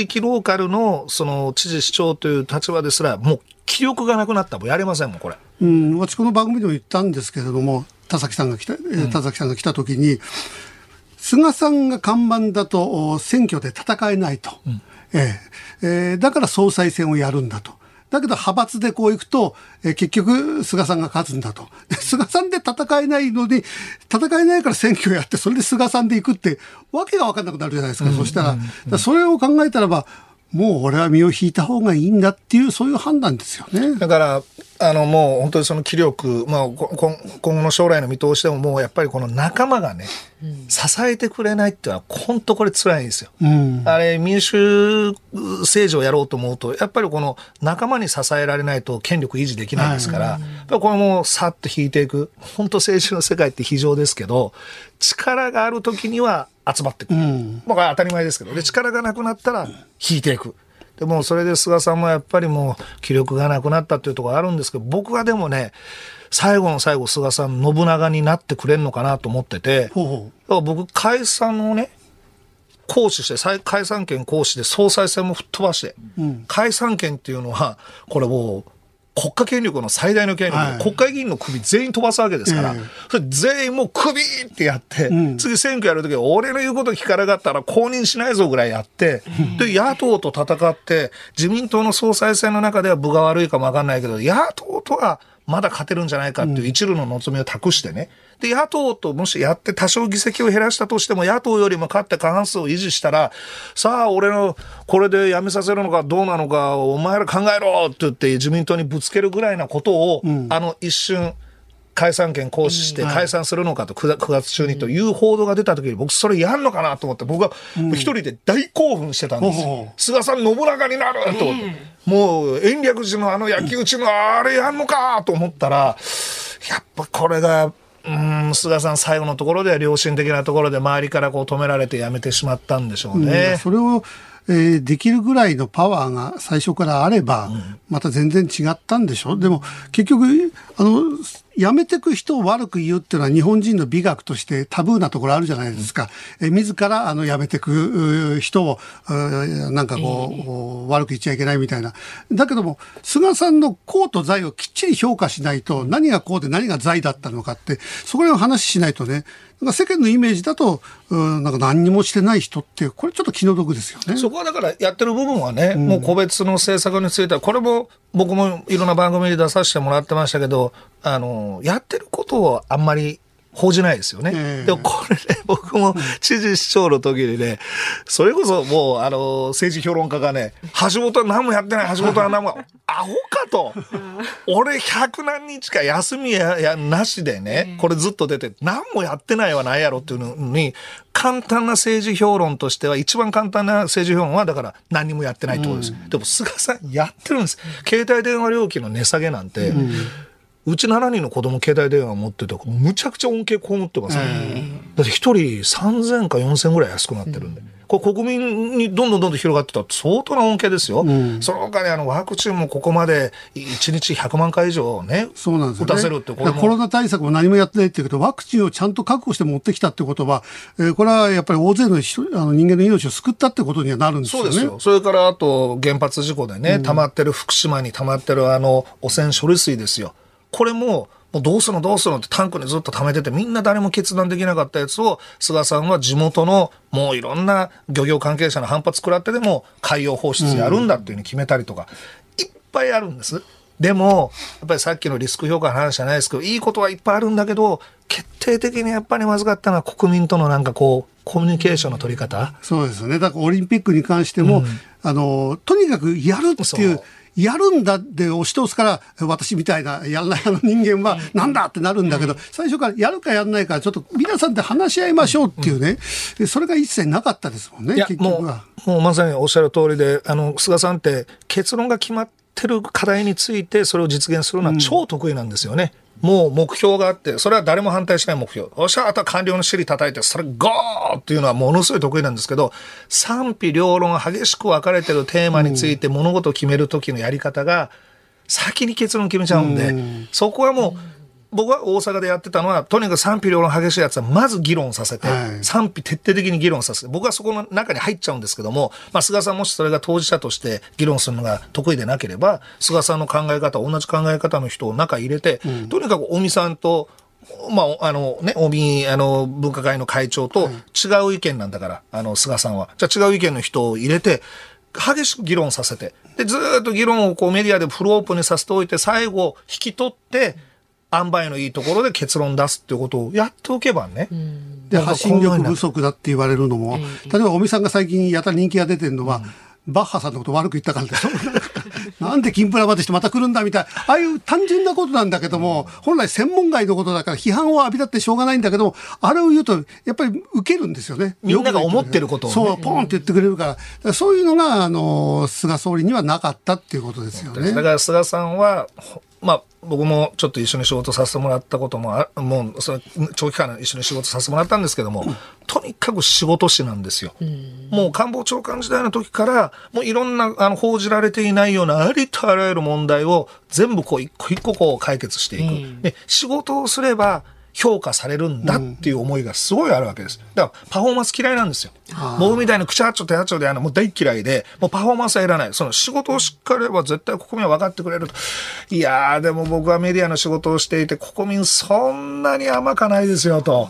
域ローカルのその知事市長という立場ですらもう気力がなくなった、もうやれませんもんこれ、うん、私この番組でも言ったんですけれども、田崎さんが来た、田崎さんが来た時に、うん、菅さんが看板だと選挙で戦えないと、うんえーえー、だから総裁選をやるんだと、だけど派閥でこういくと、えー、結局菅さんが勝つんだと、菅さんで戦えないのに、戦えないから選挙やってそれで菅さんでいくってわけが分かんなくなるじゃないですか、うん、そしたら、うんうんうん、だからそれを考えたらばもう俺は身を引いた方がいいんだっていう、そういう判断ですよね。だからあのもう本当にその気力、まあ、今後の将来の見通しでももうやっぱりこの仲間がね、うん、支えてくれないっていうのは本当これ辛いんですよ、うん、あれ民主政治をやろうと思うとやっぱりこの仲間に支えられないと権力維持できないですから、はい、やっぱりこれもさっと引いていく。本当政治の世界って非常ですけど、力がある時には集まってくる、うん、まあ、当たり前ですけど、で力がなくなったら引いていく。でもそれで菅さんもやっぱりもう気力がなくなったっていうところがあるんですけど、僕はでもね、最後の最後菅さん信長になってくれるのかなと思ってて、ほうほう、だから僕解散をね行使して、解散権行使で総裁選も吹っ飛ばして、うん、解散権っていうのはこれもう国家権力の最大の権力、はい、国会議員の首全員飛ばすわけですから、えー、それ全員もう首ってやって、うん、次選挙やるときは俺の言うこと聞かなかったら公認しないぞぐらいやって、うん、で野党と戦って自民党の総裁選の中では分が悪いかも分かんないけど野党とはまだ勝てるんじゃないかっていう一縷の望みを託してね、うん、で野党ともしやって多少議席を減らしたとしても野党よりも勝って過半数を維持したら、さあ俺のこれでやめさせるのかどうなのかお前ら考えろって言って自民党にぶつけるぐらいなことを、うん、あの一瞬解散権行使して解散するのかと、くがつ中にという報道が出た時に僕それやんのかなと思って、僕は一人で大興奮してたんですよ、うん、菅さん信長になると思って、うん、もう延暦寺のあの焼き打ちのあれやんのかと思ったら、やっぱこれがうーん菅さん最後のところでは良心的なところで周りからこう止められてやめてしまったんでしょうね、うん、それをえー、できるぐらいのパワーが最初からあれば、うん、また全然違ったんでしょ。でも結局あのやめてく人を悪く言うっていうのは日本人の美学としてタブーなところあるじゃないですか、うん、え自らあのやめてく人をなんかこう、うん、悪く言っちゃいけないみたいな。だけども菅さんの功と罪をきっちり評価しないと、何が功で何が罪だったのかってそこら辺を話しないとね、なんか世間のイメージだとなんか何にもしてない人ってこれちょっと気の毒ですよね。そこはだからやってる部分はね、うん、もう個別の政策についてはこれも僕もいろんな番組に出させてもらってましたけど、あのやってることをあんまり報じないですよね、えー、でもこれね僕も知事市長の時にね、それこそもうあの政治評論家がね、橋本は何もやってない、橋本は何もアホかと俺百何日か休みややなしでねこれずっと出て何もやってないはないやろっていうのに、簡単な政治評論としては一番簡単な政治評論はだから何もやってないってことです、うん、でも菅さんやってるんです。携帯電話料金の値下げなんて、うん、うちしちにんの子供携帯電話持っててむちゃくちゃ恩恵被ってますね、うん、だってひとりさんぜんかよんせんぐらい安くなってるんで、うん、これ国民にどんどんどんどん広がってたって相当な恩恵ですよ、うん、その他にあのワクチンもここまでいちにちひゃくまんかい以上ね、そうなんですよね、打たせるってこれもコロナ対策も何もやってないっていうけど、ワクチンをちゃんと確保して持ってきたってことは、えー、これはやっぱり大勢の人、あの人間の命を救ったってことにはなるんですよね。そうですよ。それからあと原発事故でね、うん、溜まってる福島に溜まってるあの汚染処理水ですよ。これも、もうどうするのどうするのってタンクにずっと溜めてて、みんな誰も決断できなかったやつを、菅さんは地元のもういろんな漁業関係者の反発食らってでも海洋放出やるんだっていうふうに決めたりとか、いっぱいあるんです。でも、やっぱりさっきのリスク評価の話じゃないですけど、いいことはいっぱいあるんだけど、決定的にやっぱりまずかったのは国民とのなんかこう、コミュニケーションの取り方。そうですね。だからオリンピックに関しても、うん、あの、とにかくやるっていう、やるんだって押し通すから、私みたいなやらないあの人間はなんだってなるんだけど、最初からやるかやらないかちょっと皆さんで話し合いましょうっていうね、それが一切なかったですもんね。いや、結局はもう、もうまさにおっしゃる通りで、あの菅さんって結論が決まってる課題についてそれを実現するのは超得意なんですよね、うん、もう目標があって、それは誰も反対しない目標、おっしゃ、あとは官僚の尻叩いてそれゴーっていうのはものすごい得意なんですけど、賛否両論激しく分かれてるテーマについて物事を決める時のやり方が先に結論決めちゃうんで、うん、そこはもう僕は大阪でやってたのは、とにかく賛否両論激しいやつはまず議論させて、はい、賛否徹底的に議論させて、僕はそこの中に入っちゃうんですけども、まあ、菅さんもしそれが当事者として議論するのが得意でなければ、菅さんの考え方、同じ考え方の人を中に入れて、うん、とにかく尾身さんと、まあ、あのね、尾身あの分科会の会長と違う意見なんだから、あの菅さんは。じゃあ違う意見の人を入れて、激しく議論させて、でずっと議論をこうメディアでフルオープンにさせておいて、最後引き取って、塩梅のいいところで結論出すっていうことをやっておけばね、うん、で発信力不足だって言われるのも、例えば尾身さんが最近やたら人気が出てるのは、うん、バッハさんのこと悪く言ったからでしょなんで金プラまでしてまた来るんだみたいな、ああいう単純なことなんだけども、本来専門外のことだから批判を浴びたってしょうがないんだけども、あれを言うとやっぱり受けるんですよね、みんなが思ってることを、ね、そうポンって言ってくれるから、うん、だからそういうのがあの菅総理にはなかったっていうことですよね。だから菅さんはまあ、僕もちょっと一緒に仕事させてもらったこともあ、もうその長期間一緒に仕事させてもらったんですけども、うん、とにかく仕事師なんですよ。うん、もう官房長官時代の時から、もういろんなあの報じられていないようなありとあらゆる問題を全部こう一個一個こう解決していく。うん、で、仕事をすれば評価されるんだっていう思いがすごいあるわけです。だからパフォーマンス嫌いなんですよ。僕みたいなくちゃっちょとやっちょであのもう大嫌いで、もうパフォーマンスはいらない。その仕事をしっかりやれば絶対国民は分かってくれると。いやーでも僕はメディアの仕事をしていて国民そんなに甘かないですよと。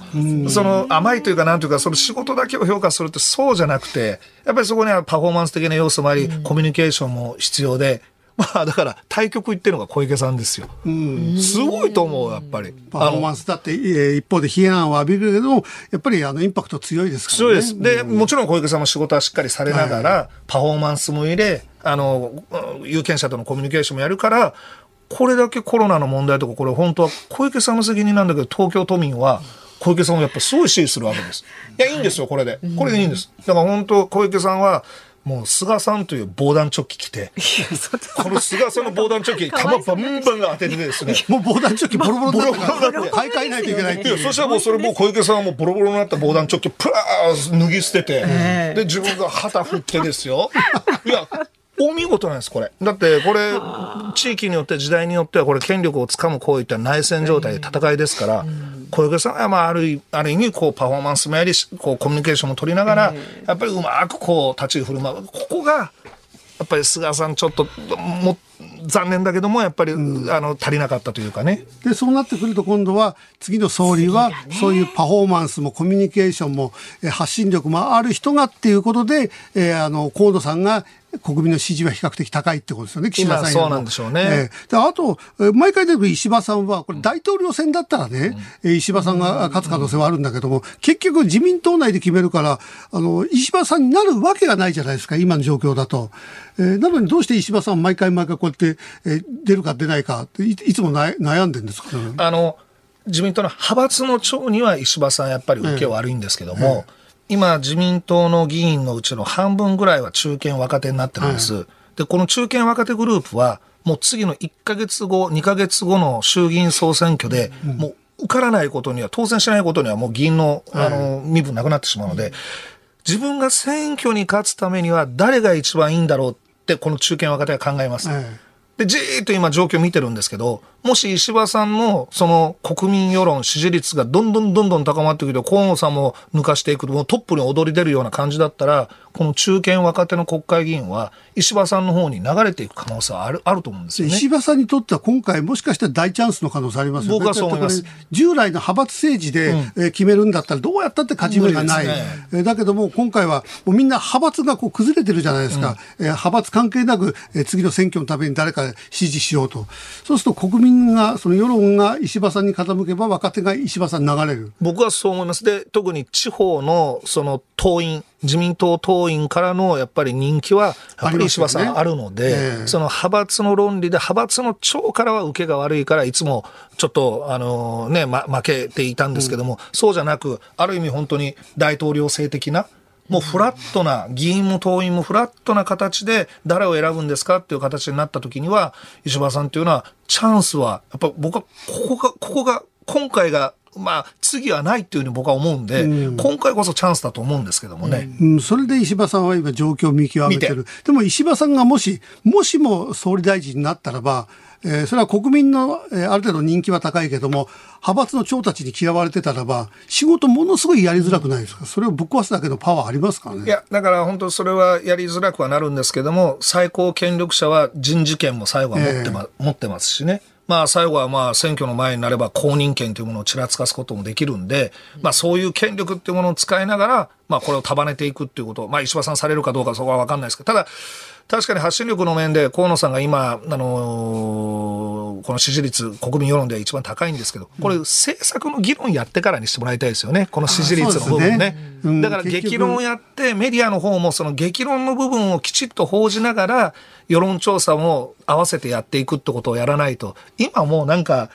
その甘いというかなんというかその仕事だけを評価するってそうじゃなくて、やっぱりそこにはパフォーマンス的な要素もあり、コミュニケーションも必要で。まあ、だから対局行ってるのが小池さんですよ、うん、すごいと思う。やっぱりパフォーマンスだって一方で批判を浴びるけども、やっぱりあのインパクト強いですからね。そうですで、うん、もちろん小池さんも仕事はしっかりされながら、はい、パフォーマンスも入れあの有権者とのコミュニケーションもやるから、これだけコロナの問題とかこれ本当は小池さんの責任なんだけど、東京都民は小池さんをやっぱすごい支持するわけです。いやいいんですよ、これでこれでいいんです。だから本当小池さんはもう菅さんという防弾チョッキ着て、この菅さんの防弾チョッキに弾バンバン当ててですね、もう防弾チョッキボロボロになって買い替えないといけないっていう。そしたらもうそれもう小池さんはもうボロボロになった防弾チョッキをプラー脱ぎ捨てて、で自分が旗振ってですよ。いやお見事なんですこれ。だってこれ地域によって時代によってはこれ権力をつかむ行為って内戦状態で戦いですから、小池さんはまああるある意味こうパフォーマンスもやりこうコミュニケーションも取りながらやっぱりうまくこう立ち振る舞う。ここがやっぱり菅さんちょっとも残念だけどもやっぱり、うん、あの足りなかったというかね。でそうなってくると今度は次の総理はそういうパフォーマンスもコミュニケーションも発信力もある人がっていうことで、えー、あの河野さんが国民の支持は比較的高いってことですよね、岸田さん。そうなんでしょうね。えー、あと毎回出てくる石破さんはこれ大統領選だったらね、うん、石破さんが勝つ可能性はあるんだけども、結局自民党内で決めるからあの石破さんになるわけがないじゃないですか、今の状況だと。えー、なのにどうして石破さん毎回毎回こうやって、えー、出るか出ないかっていつも悩んでるんですか、ね、あの自民党の派閥の長には石破さんやっぱり受け悪いんですけども、えーえー今自民党の議員のうちの半分ぐらいは中堅若手になってるんです、はい、でこの中堅若手グループはもう次のいっかげつごにかげつごの衆議院総選挙で、うん、もう受からないことには当選しないことにはもう議員 の, あの身分なくなってしまうので、はい、自分が選挙に勝つためには誰が一番いいんだろうってこの中堅若手は考えます、はい、でじーっと今状況見てるんですけど、もし石破さんのその国民世論支持率がどんどんどんどん高まってくると、河野さんも抜かしていくともうトップに躍り出るような感じだったら、この中堅若手の国会議員は石破さんの方に流れていく可能性はある、あると思うんですよね。石破さんにとっては今回もしかしたら大チャンスの可能性ありますよね。僕はそう思います。従来の派閥政治で決めるんだったらどうやったって勝ち目がない、うんね、だけども今回はもうみんな派閥がこう崩れてるじゃないですか、うん、派閥関係なく次の選挙のために誰か支持しようと。そうすると国民がその世論が石破さんに傾けば若手が石破さんに流れる。僕はそう思います。で特に地方 の, その党員自民党党員からのやっぱり人気はやっぱり石破さんあるので、ねね、その派閥の論理で派閥の長からは受けが悪いからいつもちょっとあの、ねま、負けていたんですけども、うん、そうじゃなくある意味本当に大統領制的なもうフラットな議員も党員もフラットな形で誰を選ぶんですかっていう形になった時には石破さんというのはチャンスはやっぱ僕はここがここが今回がまあ次はないっていうふうに僕は思うんで、うん、今回こそチャンスだと思うんですけどもね、うん、それで石破さんは今状況を見極めてる。でも石破さんがもしもしも総理大臣になったらば、えー、それは国民の、えー、ある程度人気は高いけども派閥の長たちに嫌われてたらば仕事ものすごいやりづらくないですか。それをぶっ壊すだけのパワーありますからね。いやだから本当それはやりづらくはなるんですけども、最高権力者は人事権も最後は持ってま、えー、持ってますしね。まあ、最後はまあ選挙の前になれば公認権というものをちらつかすこともできるんで、まあ、そういう権力というものを使いながら、まあ、これを束ねていくということを、まあ、石破さんされるかどうかそこは分かんないですけど、ただ確かに発信力の面で河野さんが今あのーのこの支持率、国民世論では一番高いんですけど、これ政策の議論やってからにしてもらいたいですよね、この支持率の部分ね。だから激論をやってメディアの方もその激論の部分をきちっと報じながら世論調査も合わせてやっていくってことをやらないと、今もうなんか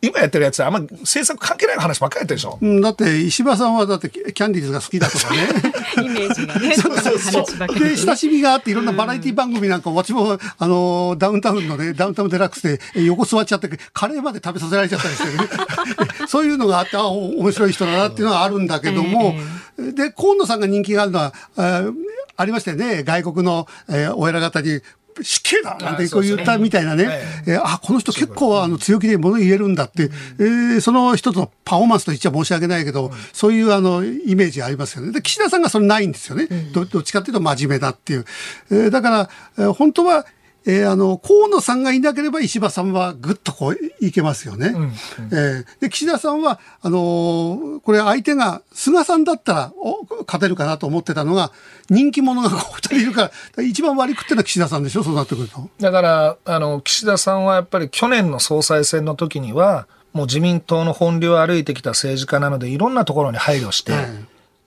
今やってるやつはあんま政策関係ない話ばっかりやってるでしょ、うん、だって石破さんはだってキャンディーズが好きだとかねイメージがねで親しみがあっていろんなバラエティ番組なんか、うん、私もあのダウンタウンのねダウンタウンデラックスで横座っちゃってカレーまで食べさせられちゃったりして、ね、そういうのがあって、あ、面白い人だなっていうのはあるんだけども、うん、で河野さんが人気があるのは あ, ありましたよね。外国の、えー、お偉方に死刑だなんてこう言ったみたいなね、あ、ね、えー、あこの人結構あの強気で物言えるんだって、うん、えー、その一つのパフォーマンスと言っちゃ申し訳ないけど、うん、そういうあのイメージありますよね。で岸田さんがそれないんですよね、うん、ど, どっちかというと真面目だっていう、えー、だから、えー、本当は、えー、あの河野さんがいなければ石破さんはぐっとこういけますよね、うんうん、えー、で岸田さんはあのー、これ相手が菅さんだったらお勝てるかなと思ってたのが、人気者がこうふたりいるから、一番割り食ってるのは岸田さんでしょ、そうなってくると。だからあの岸田さんはやっぱり去年の総裁選の時にはもう自民党の本流を歩いてきた政治家なので、いろんなところに配慮して、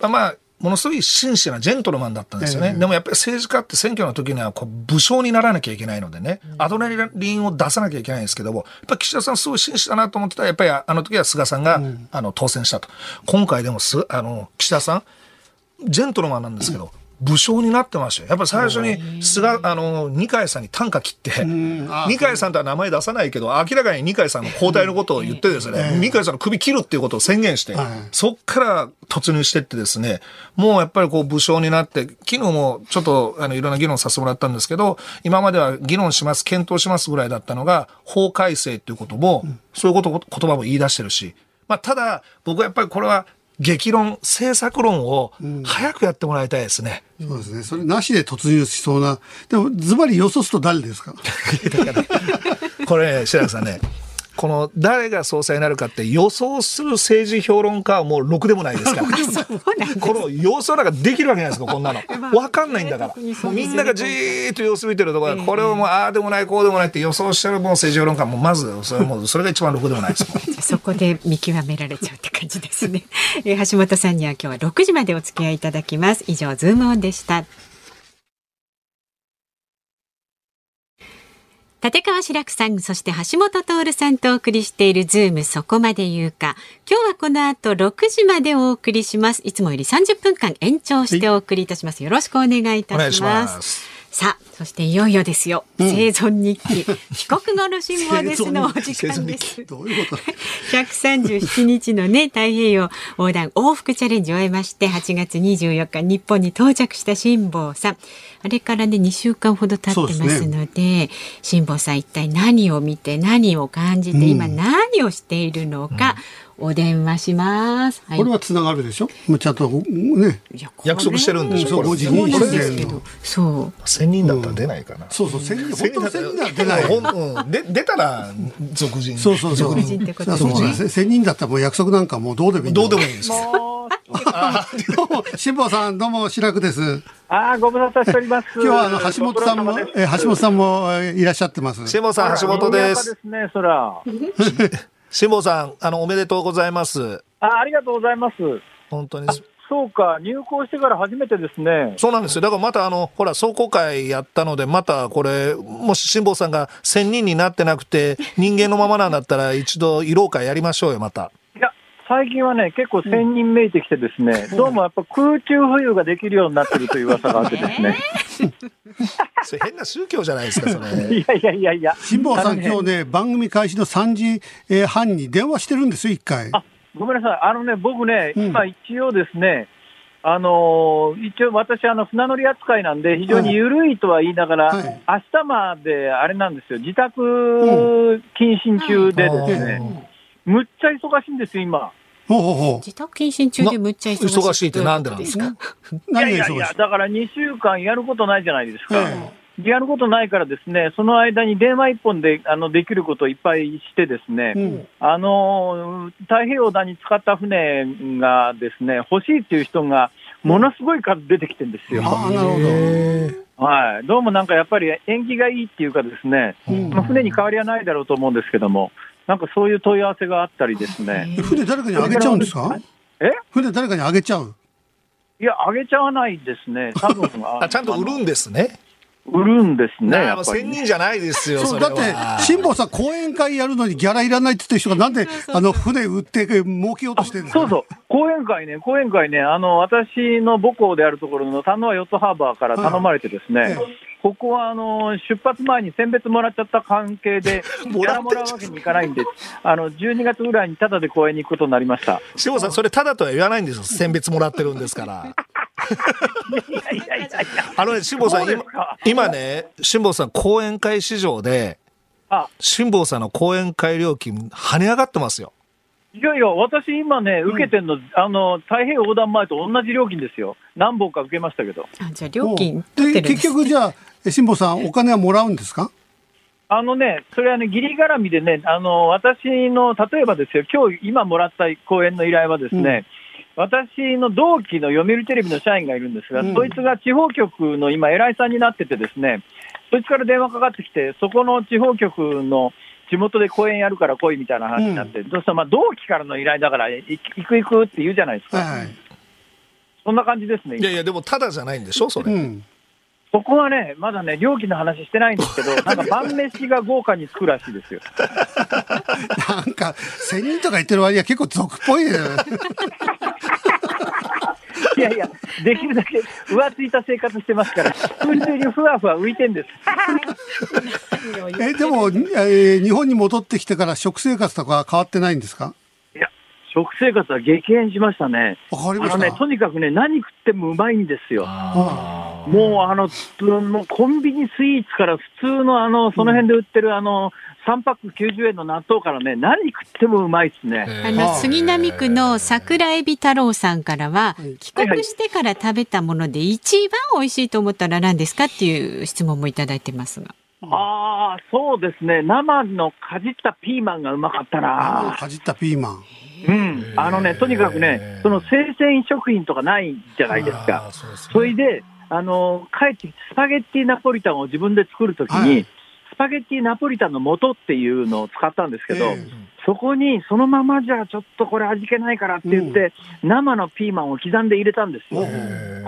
うん、まあものすごい真摯なジェントルマンだったんですよね、えー、でもやっぱり政治家って選挙の時にはこう武将にならなきゃいけないのでね、アドレナリンを出さなきゃいけないんですけども、やっぱり岸田さんすごい真摯だなと思ってたら、やっぱりあの時は菅さんが、うん、あの当選したと。今回でもすあの岸田さんジェントルマンなんですけど、うん、武将になってましたよ。やっぱり最初に菅あの二階さんに短歌切って、二階さんとは名前出さないけど明らかに二階さんの交代のことを言ってですね、二階さんの首切るっていうことを宣言して、そっから突入してってですね、もうやっぱりこう武将になって、昨日もちょっとあのいろんな議論させてもらったんですけど、今までは議論します検討しますぐらいだったのが法改正っていうことも、そういうこと言葉も言い出してるし、まあただ僕はやっぱりこれは激論、政策論を早くやってもらいたいですね、うん、そうですね。それなしで突入しそうな。でもズバリ予想すると誰ですかだからこれ、ね、白木さんね、この誰が総裁になるかって予想する政治評論家はもうろくでもないですからこの予想なんかできるわけないですか、こんなの分かんないんだからもうみんながじーっと様子見てるところで、これをもうああでもないこうでもないって予想してるもう政治評論家もまずそれ、もうそれが一番ろくでもないですそこで見極められちゃうって感じですねえ橋本さんには今日はろくじまでお付き合いいただきます。以上ズームオンでした。立川志らくさん、そして橋本徹さんとお送りしているズームそこまで言うか。今日はこの後ろくじまでお送りします。いつもよりさんじゅっぷんかん延長してお送りいたします。よろしくお願いいたします。お願いします。さあ、そしていよいよですよ、うん、生存日記帰国後の新聞ですのお時間です。どういうことひゃくさんじゅうななにちの、ね、太平洋横断往復チャレンジを終えまして、はちがつにじゅうよっか日本に到着した辛坊さん、あれから、ね、にしゅうかんほど経ってますので、辛坊、ね、さん一体何を見て何を感じて、うん、今何をしているのか、うん、お電話します、はい、これはつながるでしょ、ちゃんと、ね、約束してるんでしょ、せんにんだったら出ないかな、うん、そうそう、せんにん、せんにんだったら出ない、で出たら俗人、そうそうそう、せんにんだったらもう約束なんかもうどうでもいいんだ、どうでもいいです辛坊さん、どうも志らくです。あ、ご無沙汰しております今日はあの橋本さんも、え橋本さんもいらっしゃってます。辛坊さん、橋本です。辛坊さん、あのおめでとうございます。 あ, ありがとうございます。本当にそうか、入校してから初めてですね。そうなんですよ。だからまたあのほら壮行会やったので、またこれもし辛坊さんがせんにんになってなくて人間のままなんだったら一度慰労会やりましょうよ。またいや、最近はね結構せんにんめいてきてですね、うん、どうもやっぱ空中浮遊ができるようになってるという噂があってですねそれ変な宗教じゃないですかそれいやいやいやいや、辛坊さん、ね、今日ね番組開始のさんじはんに電話してるんですよ、いっかい。あ、ごめんなさい。あのね、僕ね、うん、今一応ですね、あのー、一応私、あの、船乗り扱いなんで、非常に緩いとは言いながら、うん、はい、明日まで、あれなんですよ、自宅謹慎中でですね、うん、むっちゃ忙しいんですよ、今。ほうほうほう。自宅謹慎中でむっちゃ忙しい。忙しいってなんでなんですか？いやいやいや、だからにしゅうかんやることないじゃないですか。うん、やることないからですね、その間に電話一本であのできることをいっぱいしてですね、うん、あの太平洋横断に使った船がですね欲しいっていう人がものすごい数出てきてるんですよ。あ、なるほど。はい、どうもなんかやっぱり縁起がいいっていうかですね、まあ、船に変わりはないだろうと思うんですけども、なんかそういう問い合わせがあったりですね。船誰かにあげちゃうんですか？え、船誰かにあげちゃう？いや、あげちゃわないですね、多分あちゃんと売るんですね。売るんですね。やっぱり千人じゃないですよ。そう、だって辛坊さん講演会やるのにギャラいらないって言ってる人がなんであの船売って儲けようとしてるんですか。そうそう、講演会ね、講演会ね、あの私の母校であるところの田野ヨットハーバーから頼まれてですね、はい、ここはあの出発前に選別もらっちゃった関係でギャラもらうわけにいかないんで、あのじゅうにがつぐらいにタダで講演に行くことになりました。辛坊さん、それタダとは言わないんですよ、選別もらってるんですからいやいやいやいや、あのね、辛坊さん、今、今ね、辛坊さん、講演会市場で、辛坊さんの講演会料金、跳ね上がってますよ。いやいや、私、今ね、受けてるの、うん、あの、太平洋横断前と同じ料金ですよ、何本か受けましたけど。あ、じゃあ、料金取ってるんですね。で、結局、じゃあ、辛坊さん、お金はもらうんですか？あのね、それはね、義理絡みでね、あの私の、例えばですよ、今日今もらった講演の依頼はですね、うん、私の同期の読売テレビの社員がいるんですが、うん、そいつが地方局の今偉いさんになっててですね、そいつから電話かかってきて、そこの地方局の地元で講演やるから来いみたいな話になって、うん、どうしたら、まあ、同期からの依頼だから行く行くって言うじゃないですか、はい、そんな感じですね。いやいや、でもただじゃないんでしょそれ、うん、そこはねまだね料金の話してないんですけどなんか晩飯が豪華につくらしいですよなんかせんにんとか言ってる割には結構俗っぽいねいやいや、できるだけ浮ついた生活してますから空中にふわふわ浮いてんですえ、でも、えー、日本に戻ってきてから食生活とか変わってないんですか？いや、食生活は激変しましたね。わかりました。あのね、とにかくね、何食ってもうまいんですよ。あ、もうあのもうコンビニスイーツから普通のあのその辺で売ってる、うん、あのさんパックきゅうじゅうえんの納豆からね、何食ってもうまいっすね。あの杉並区の桜エビ太郎さんからは、帰国してから食べたもので一番美味しいと思ったら何ですかっていう質問もいただいてますが。ああ、そうですね。生のかじったピーマンがうまかったな。かじったピーマン。うん。あのね、とにかくね、その生鮮食品とかないじゃないですか。そ, うですね、それで、あの、帰ってスパゲッティナポリタンを自分で作るときに、はい、スパゲッティナポリタンの素っていうのを使ったんですけど、えー、そこにそのままじゃちょっとこれ味気ないからって言って、うん、生のピーマンを刻んで入れたんですよ。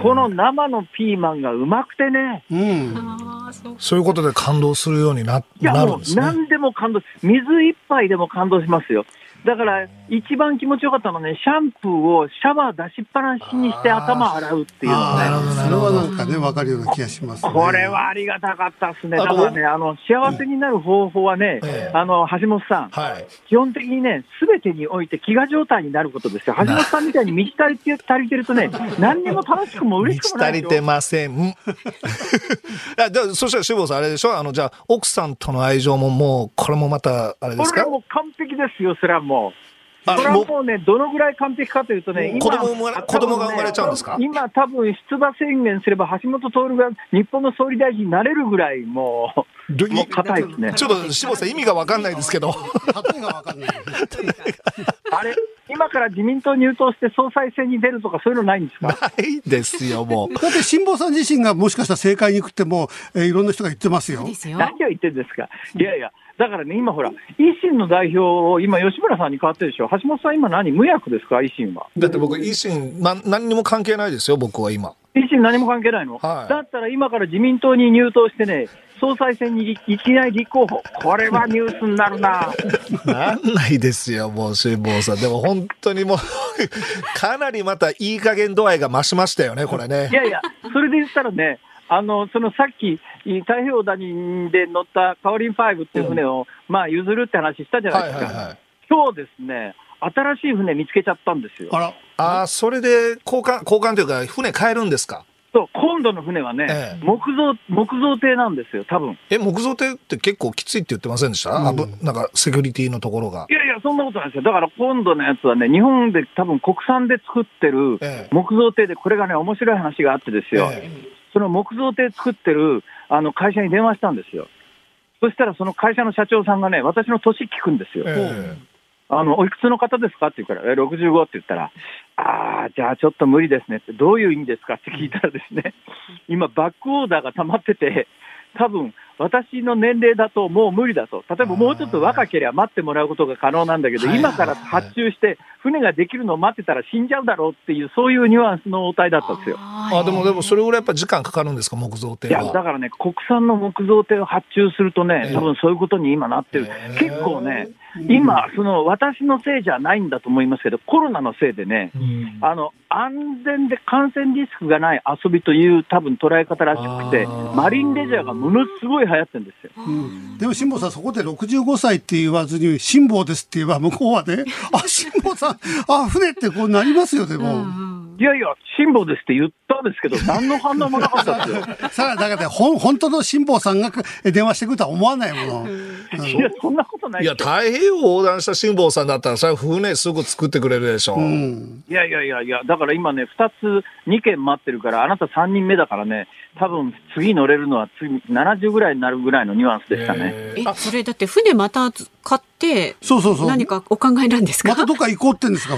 この生のピーマンがうまくてね、うん、あ、そう、そういうことで感動するように な, なるんですね。いや、もう何でも感動、水一杯でも感動しますよ。だから一番気持ちよかったのはね、シャンプーをシャワー出しっぱなしにして頭洗うっていうのね。それはなんかね、わかるような気がしますね。これはありがたかったですね。だからね、あの幸せになる方法はね、うん、あの橋本さん、はい、基本的にね、すべてにおいて飢餓状態になることですよ。橋本さんみたいに満ち足りて足りてるとね、何にも楽しくも嬉しくもないでしょ。満ち足りてません。そしたら辛坊さんあれでしょ。あのじゃあ奥さんとの愛情ももうこれもまたあれですか。これはもう完璧ですよ。それはもう。もうこれはもうね、どのぐらい完璧かというとね、今子供が生まれちゃうんですか？今多分出馬宣言すれば橋本徹が日本の総理大臣になれるぐらいもうもう硬いですね。ちょっと辛坊さん意味が分かんないですけど。例えが分かんない。あれ、今から自民党入党して総裁選に出るとかそういうのないんですか？ないですよ、もう。だって辛坊さん自身がもしかしたら政界に行くってもう、えー、いろんな人が言ってますよ。何を言ってんですか？いやいや。だからね、今ほら、維新の代表を今、吉村さんに変わってるでしょ。橋本さん、今何、無役ですか、維新は。だって僕、維新、な何にも関係ないですよ、僕は今。維新、何も関係ないの、はい、だったら今から自民党に入党してね、総裁選にいきなり立候補、これはニュースになるな。なんないですよ、もう、辛坊さん、でも本当にもう、かなりまたいい加減度合いが増しましたよね、これね。いやいや、それで言ったらね、あのそのさっき太平洋谷で乗ったカオリンファイブっていう船を、うん、まあ、譲るって話したじゃないですか、はいはいはい、今日ですね新しい船見つけちゃったんですよ。あら、あ、それで交換、交換というか船変えるんですか？そう、今度の船はね、ええ、木造、木造艇なんですよ、多分。え、木造艇って結構きついって言ってませんでした？うん、なんかセキュリティのところが。いやいや、そんなことないですよ。だから今度のやつはね、日本で多分国産で作ってる木造艇で、これがね面白い話があってですよ、ええ、その木造艇作ってるあの会社に電話したんですよ。そしたらその会社の社長さんがね、私の年聞くんですよ。えー、あのおいくつの方ですかって言うから、えろくじゅうごって言ったら、ああじゃあちょっと無理ですねって、どういう意味ですかって聞いたらですね、今バックオーダーが溜まってて、多分私の年齢だともう無理だと、例えばもうちょっと若ければ待ってもらうことが可能なんだけど、今から発注して船ができるのを待ってたら死んじゃうだろうっていう、そういうニュアンスの応対だったんですよ。あでもでもそれぐらいやっぱ時間かかるんですか、木造艇は。いやだからね、国産の木造艇を発注するとね、多分そういうことに今なってる。えー、結構ね、今その私のせいじゃないんだと思いますけど、コロナのせいでね、うん、あの安全で感染リスクがない遊びという多分捉え方らしくて、マリンレジャーがものすごい流行ってるんですよ、うん、でも辛坊さんそこでろくじゅうごさいって言わずに辛坊ですって言えば向こうはね、あ辛坊さんあ船ってこうなりますよ。でも、うん、いやいや辛坊ですって言ったんですけど何の反応もなかったんですよ。さあだから、ね、ほ本当の辛坊さんが電話してくるとは思わないもの、うん、いやそんなことない。いや太平洋を横断した辛坊さんだったらそれ船すぐ作ってくれるでしょ、うん、いやいやいやいや、だから今ねふたつにけん待ってるから、あなたさんにんめだからね、多分次乗れるのは次ななじゅうぐらいになるぐらいのニュアンスでしたね。えそれだって船また買ってそうそうそう何かお考えなんですか。またどっか行こうってんですか。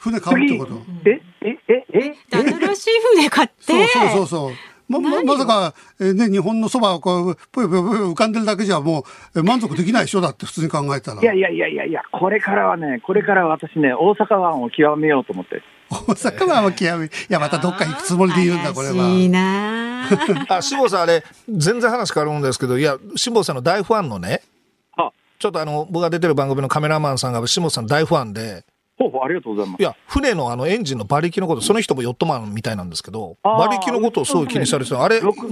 船買うってこと。ええええ新しい船買って、そうそうそうそう、ま, ま, まさか、えーね、日本のそばをこうぽよぽよぽよ浮かんでるだけじゃもう満足できない人だって普通に考えたら。いやいやいやいやいや、これからはね、これからは私ね、大阪湾を極めようと思って。大阪湾を極め、いやまたどっか行くつもりで言うんだこれは。怪しいなあ。辛坊さんあれ全然話変わるんですけど、いや辛坊さんの大ファンのね、あちょっとあの僕が出てる番組のカメラマンさんが辛坊さん大ファンで、ほうほうありがとうございます。いや船 の, あのエンジンの馬力のこと、その人もヨットマンみたいなんですけど、馬力のことをすごい気にされてる。あれろく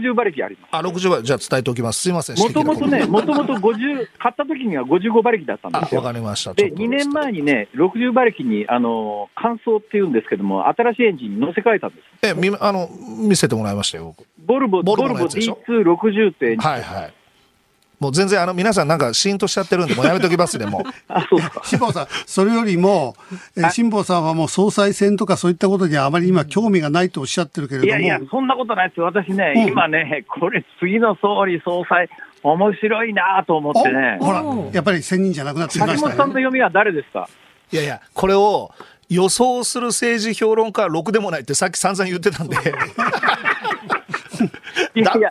じゅうばりきあります。あろくじゅうばりき、じゃあ伝えておきます。すいません。もともとね、もともとごじゅう買った時にはごじゅうごばりきだったんですよ。わかりました。でにねんまえにねろくじゅうばりきにあの換装っていうんですけども、新しいエンジンに乗せ替えたんです。えみあの見せてもらいましたよ。ボルボボルボ ディーにひゃくろくじゅう ってエンジン。はいはい。もう全然あの皆さんなんかシーンとしちゃってるんでもうやめときますねもう。あそうか。辛坊さんそれよりも辛坊さんはもう総裁選とかそういったことにはあまり今興味がないとおっしゃってるけれども。いやいやそんなことないですよ。私ね、うん、今ねこれ次の総理総裁面白いなと思ってね。ほらやっぱり千人じゃなくなってきましたね。橋本さんの読みは誰ですか。いやいやこれを予想する政治評論家はろくでもないってさっき散々言ってたんで。いやいや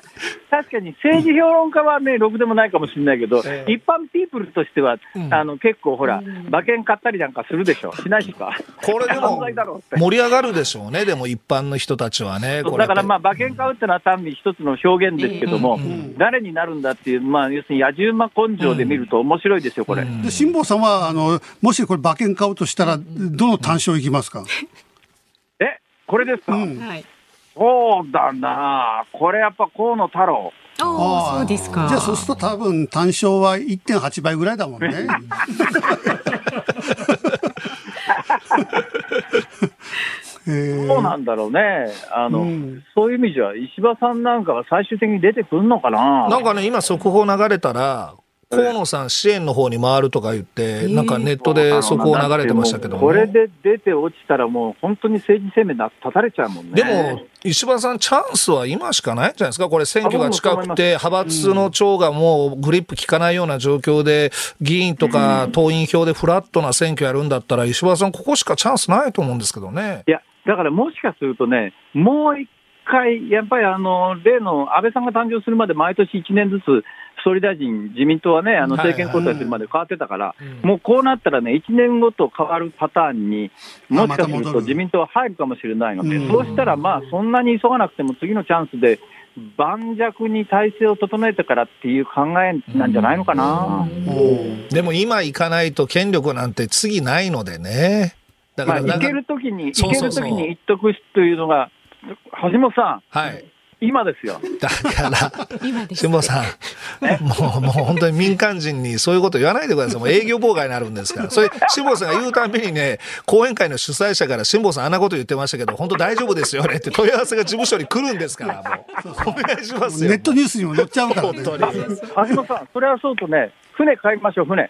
確かに政治評論家はねろくでもないかもしれないけど、一般ピープルとしては、うん、あの結構ほら馬券買ったりなんかするでしょ。しないしかこれでも盛り上がるでしょうね。でも一般の人たちはねこれだから、まあ馬券買うってのは単に一つの表現ですけども、うんうんうん、誰になるんだっていう、まあ、要するに野獣馬根性で見ると面白いですよこれ、うん、で辛坊さんはあのもしこれ馬券買うとしたらどの単勝いきますか。えこれですか、うんはいそうだな、これやっぱ河野太郎。ああそうですか。じゃあそうすると多分単勝は いってんはち 倍ぐらいだもんね。そうなんだろうね。あの、うん、そういう意味じゃ石破さんなんかは最終的に出てくるのかな。なんかね今速報流れたら河野さん支援の方に回るとか言って、なんかネットでそこを流れてましたけども、これで出て落ちたらもう本当に政治生命立たれちゃうもんね。でも石破さんチャンスは今しかないんじゃないですか。これ選挙が近くて派閥の長がもうグリップ効かないような状況で、議員とか党員票でフラットな選挙やるんだったら石破さんここしかチャンスないと思うんですけどね。いやだからもしかするとね、もう一回やっぱりあの例の安倍さんが誕生するまで毎年いちねんずつ総理大臣、自民党はね、あの政権交代するまで変わってたから、はいはいうん、もうこうなったらね、いちねんごと変わるパターンにもしかすると自民党は入るかもしれないので、そうしたらまあそんなに急がなくても次のチャンスで盤石に体制を整えてからっていう考えなんじゃないのかな。でも今行かないと権力なんて次ないのでね。だからまあ、行けるときに、行けるときに言っとくというのが、橋本さん。はい今ですよ。だから辛坊さんもう、もう本当に民間人にそういうこと言わないでください。もう営業妨害になるんですから。それ辛坊さんが言うたびにね、講演会の主催者から辛坊さんあんなこと言ってましたけど本当大丈夫ですよねって問い合わせが事務所に来るんですから、もうそうそうお願いしますよ。ネットニュースにも載っちゃうからね。橋本さんそれはそうとね、船買いましょう船。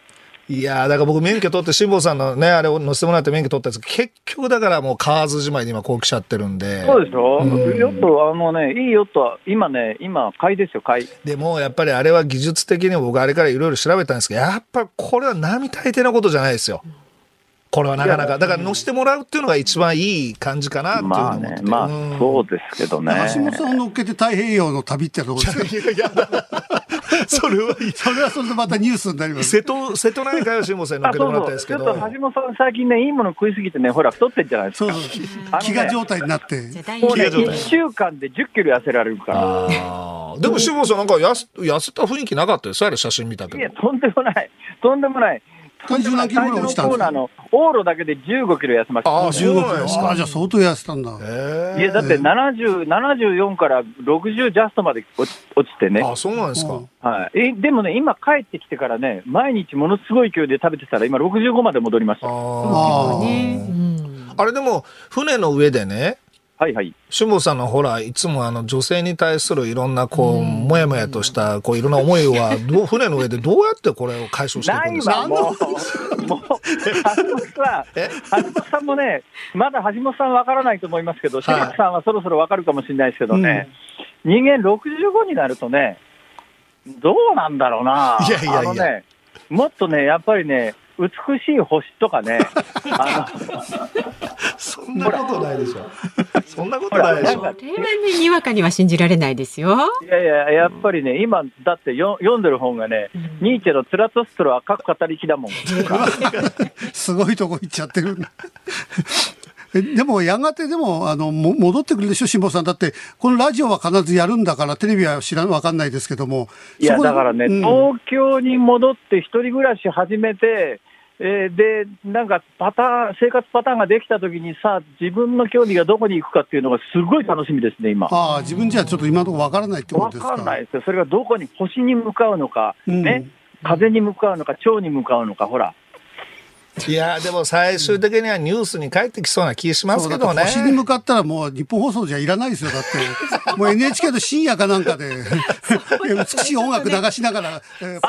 いやー、だから僕免許取って辛坊さんのねあれを乗せてもらって免許取ったんですけど、結局だからもう買わずじまいに今こう来ちゃってるんで。そうでしょ、うん、ヨットはもうね、いいヨットは今ね、今買いですよ、買いでもやっぱりあれは技術的に僕あれからいろいろ調べたんですけど、やっぱこれは並大抵のことじゃないですよ、これはなかなか。だから乗せてもらうっていうのが一番いい感じかなっていうのを思ってて、まあね、まあそうですけどね、橋本さん乗っけて太平洋の旅ってところですよ。いやいやそれはそれはそれでまたニュースになります。瀬戸瀬戸内海を辛坊さんに乗っけてもらったんですけど、そうそう、ちょっと橋本さん最近ねいいもの食いすぎてね、ほら太ってんじゃないですか。そうそうそう、あのね、飢餓状態になって、いっしゅうかんでじゅっキロ痩せられるから。でも辛坊さんなんか痩せ痩せた雰囲気なかったですよ、あれ写真見たけど。いやとんでもないとんでもない、体重何キロぐらい落ちたんですか。往路だけでじゅうごキロ痩せました。ああ、じゅうごキロですか。あ、じゃあ相当痩せたんだ。いやだってななじゅう、ななじゅうよんからろくじゅうジャストまで落ち、落ちてね。あ、そうなんですか。はい。え、でもね、今帰ってきてからね、毎日ものすごい勢いで食べてたら今ろくじゅうごまで戻りました。ああ、うん。あれでも船の上でね。はいはい、辛坊さんのほらいつもあの女性に対するいろんなこうもやもやとしたこういろんな思いはどう船の上でどうやってこれを解消していくんですか。ないわもうもう橋本さんもね、まだ橋本さんわからないと思いますけど、シェリフさんはそろそろわかるかもしれないですけどね、はい、うん、人間ろくじゅうごになるとねどうなんだろうな。いやいやいや、あのね、もっとねやっぱりね美しい星とかねあのそんなことないでしょそんなことないでしょ。これはねにわかには信じられないですよ。いやいや、やっぱりね今だってよ読んでる本がね、うん、ニーチェのツラトストロはかっこ語りきだもんすごいとこ行っちゃってるんだでもやがてでもあのも戻ってくるでしょ辛坊さん。だってこのラジオは必ずやるんだから、テレビは知らんわかんないですけども。いやだからね、うん、東京に戻って一人暮らし始めて、えー、でなんかパターン生活パターンができたときにさ、自分の興味がどこに行くかっていうのがすごい楽しみですね今。ああ、自分じゃちょっと今のところわからないってことですか。わからないですよ。それがどこに、星に向かうのか、うん、ね、風に向かうのか、蝶に向かうのか、ほら。いやでも最終的にはニュースに帰ってきそうな気しますけどね。星に向かったらもう日本放送じゃいらないですよ。だってもう エヌエイチケー の深夜かなんかで美しい音楽流しながら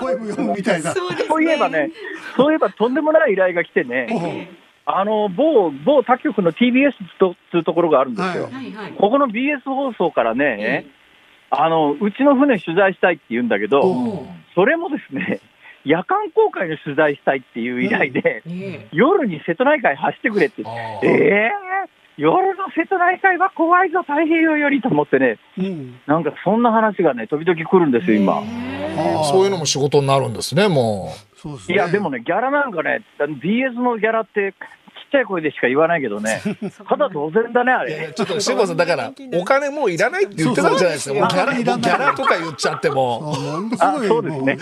ポエム読むみたいな。そういえばね、そういえばとんでもない依頼が来てね、あの某某他局の ティービーエス というところがあるんですよ、はい、ここの ビーエス 放送からね、あのうちの船取材したいって言うんだけど、それもですね夜間航海の取材したいっていう依頼で、うんうん、夜に瀬戸内海走ってくれって、えー、夜の瀬戸内海は怖いぞ太平洋よりと思ってね、うん、なんかそんな話がね時々来るんですよ今。あ、そういうのも仕事になるんですねもう。そうですね。いやでもねギャラなんかね ビーエス のギャラってちっちゃい声でしか言わないけどね、ただ当然だねあれ。いやいやちょっと辛坊さんだからお金もういらないって言ってたんじゃないですか。そうそうですよ。ギャラ、ギャラとか言っちゃってもあ、そうですね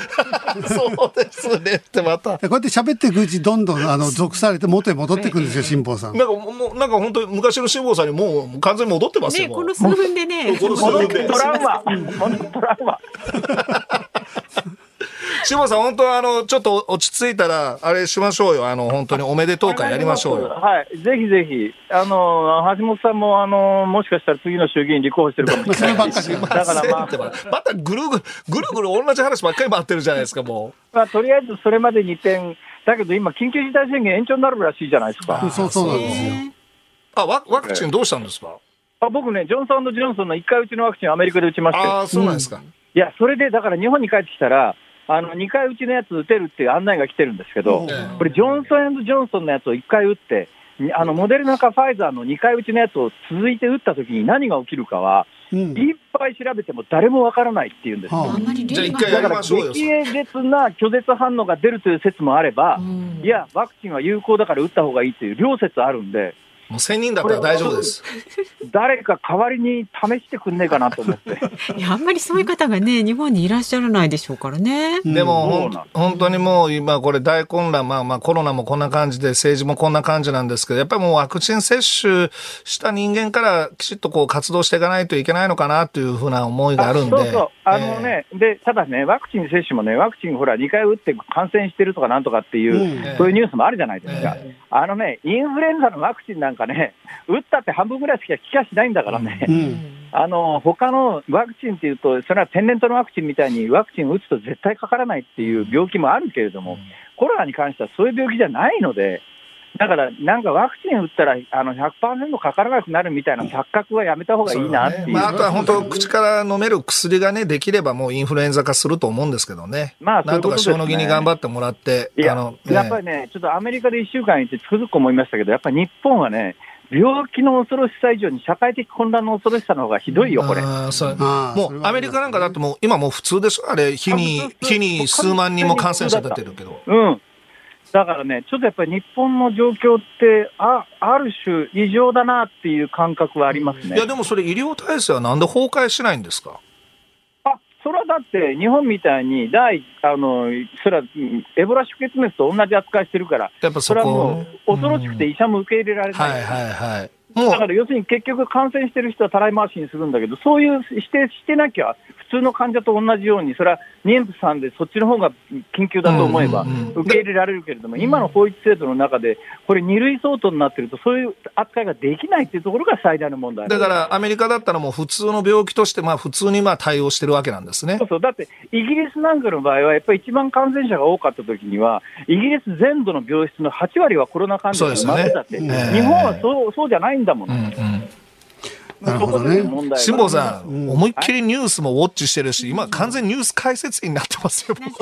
そうですねってまたこうやって喋っていくうちどんどんあの属されて元へ戻ってくるんですよ辛坊さん。なんかもうなんか本当に昔の辛坊さんにもう完全に戻ってますよね。この数分でねこの数分でトラウマこのトラウマ辛坊さん本当はあのちょっと落ち着いたらあれしましょうよ、あの本当におめでとう会やりましょうよ。はい、ぜひぜひ、あの橋本さんもあのもしかしたら次の衆議院立候補してるかもしれないしだからまあまたぐるぐるぐるぐる同じ話ばっかり回ってるじゃないですかもう、まあ、とりあえずそれまでにてんだけど、今緊急事態宣言延長になるらしいじゃないですか。そうそうなんですよ。あ、ワクチンどうしたんですか。あ、僕ねジョンソン&ジョンソンのいっかい打ちのワクチンアメリカで打ちましたよ。あ、そうなんですか、うん、いやそれでだから日本に帰ってきたらあのにかい打ちのやつ打てるっていう案内が来てるんですけど、これジョンソン&ジョンソンのやつをいっかい打ってあのモデルナかファイザーのにかい打ちのやつを続いて打った時に何が起きるかは、うん、いっぱい調べても誰もわからないっていうんです、はあ、じゃあいっかいやりましょうよ。だから激烈な拒絶反応が出るという説もあれば、うん、いやワクチンは有効だから打った方がいいという両説あるんで、もうせんにんだったら大丈夫です誰か代わりに試してくんねえかなと思っていやあんまりそういう方がね日本にいらっしゃらないでしょうからね。でも、うん、本当にもう今これ大混乱、まあまあコロナもこんな感じで政治もこんな感じなんですけど、やっぱりもうワクチン接種した人間からきちっとこう活動していかないといけないのかなというふうな思いがあるんで。そうそう、あのね、えー、でただねワクチン接種もねワクチンほらにかい打って感染してるとかなんとかっていう、えー、そういうニュースもあるじゃないですか、えー、あのねインフルエンザのワクチンなんかね、打ったって半分ぐらいしか効かしないんだからね、うん、あの他のワクチンっていうとそれは天然痘のワクチンみたいにワクチン打つと絶対かからないっていう病気もあるけれども、うん、コロナに関してはそういう病気じゃないので、だからなんかワクチン打ったらあの ひゃくパーセント かからなくなるみたいな錯覚はやめた方がいいなっていう。そうだね。まあ、あとは本当口から飲める薬がねできればもうインフルエンザ化すると思うんですけどね。まあ、そういうことですね。なんとかしょうのぎに頑張ってもらって。いや、あの、ね、やっぱりねちょっとアメリカでいっしゅうかん行ってつくづく思いましたけど、やっぱり日本はね病気の恐ろしさ以上に社会的混乱の恐ろしさの方がひどいよこれ。あそれもうアメリカなんかだってもう今もう普通ですあれ日に日に数万人も感染者出てるけど。うん。だからねちょっとやっぱり日本の状況ってあある種異常だなっていう感覚はありますね。いやでもそれ医療体制はなんで崩壊しないんですか。あそれはだって日本みたいに第あのそれはエボラ出血熱と同じ扱いしてるからやっぱ そ, こそれはもう恐ろしくて医者も受け入れられない、うんはいはいはい、もうだから要するに結局感染してる人はたらい回しにするんだけどそういう指定してなきゃ普通の患者と同じようにそれは妊婦さんでそっちの方が緊急だと思えば受け入れられるけれども、うんうんうん、今の法律制度の中でこれに類相当になってるとそういう扱いができないっていうところが最大の問題だからアメリカだったらもう普通の病気としてまあ普通にまあ対応してるわけなんですね。そうそうだってイギリスなんかの場合はやっぱり一番感染者が多かった時にはイギリス全土の病室のはちわりはコロナ患者が生まれたって、ね、日本はそう、そうじゃないんだもんね、うんうんなるほどね。辛坊さん、うん、思いっきりニュースもウォッチしてるし、今完全にニュース解説員になってますよ。うん、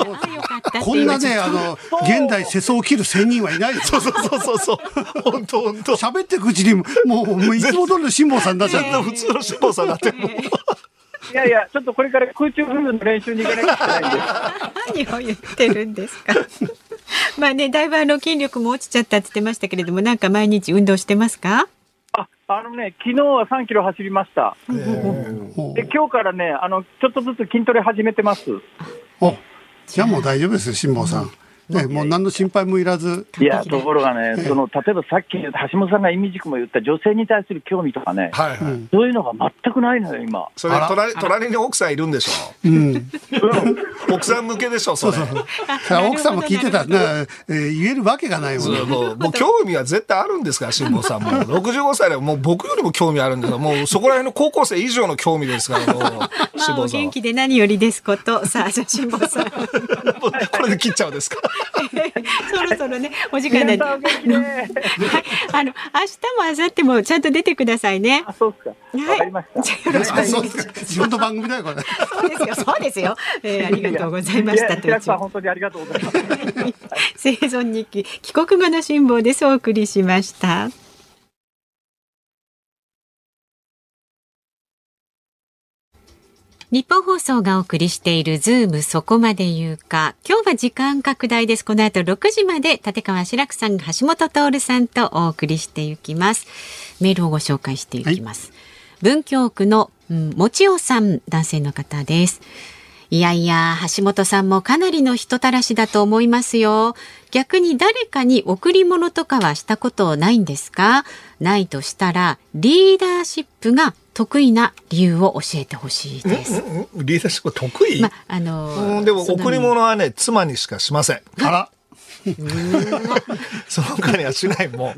こんなね、あの現代世相を切る仙人はいないです。そうそうそうそう。本当本当。喋っていくうちにもう、もういつも通りの辛坊さんだっちゃった。普通の辛坊さんだって。いやいや、ちょっとこれから空中分の練習に行かなきゃいけないんで。何を言ってるんですか。まあね、だいぶあの筋力も落ちちゃったって言ってましたけれども、なんか毎日運動してますか。あのね、昨日はさんキロ走りました。えー、で今日からねあの、ちょっとずつ筋トレ始めてます。おじゃあもう大丈夫ですよ、辛坊さん。ね、もう何の心配もいらず。いや、ところがね、えー、その例えばさっき橋本さんが意味軸も言った女性に対する興味とかね、はいはい、そういうのが全くないのよ、今。それ隣、隣に奥さんいるんでしょ。うん、奥さん向けでしょ、それ。そうそう奥さんも聞いてたら、えー、言えるわけがないもんね。もう、もう興味は絶対あるんですから、辛坊さんも。ろくじゅうごさいでもう僕よりも興味あるんですよ。もうそこら辺の高校生以上の興味ですから、もう、辛坊さん。元気で何よりですこと、さあ、じゃあ辛坊さん。これで切っちゃうんですか。そろそろねお時間なんで、はい、あの明日も明後日もちゃんと出てくださいね。あそうですか、はい、わかりました。よろしくお願いします。自分の番組だよこれ。そうですよそうですよ、えー、ありがとうございました。平木さん本当にありがとうございます。生存日記帰国後の辛坊です。お送りしました。日本放送がお送りしているズームそこまで言うか。今日は時間拡大です。この後ろくじまで立川志らくさん、橋本徹さんとお送りしていきます。メールをご紹介していきます。はい、文京区の、うん、もちおさん、男性の方です。いやいや、橋本さんもかなりの人たらしだと思いますよ。逆に誰かに贈り物とかはしたことないんですか？ないとしたら、リーダーシップが得意な理由を教えてほしいです、うんうん、リーダーシップ得意、まあのうん、でも贈り物はね妻にしかしませんあらその他にはしないも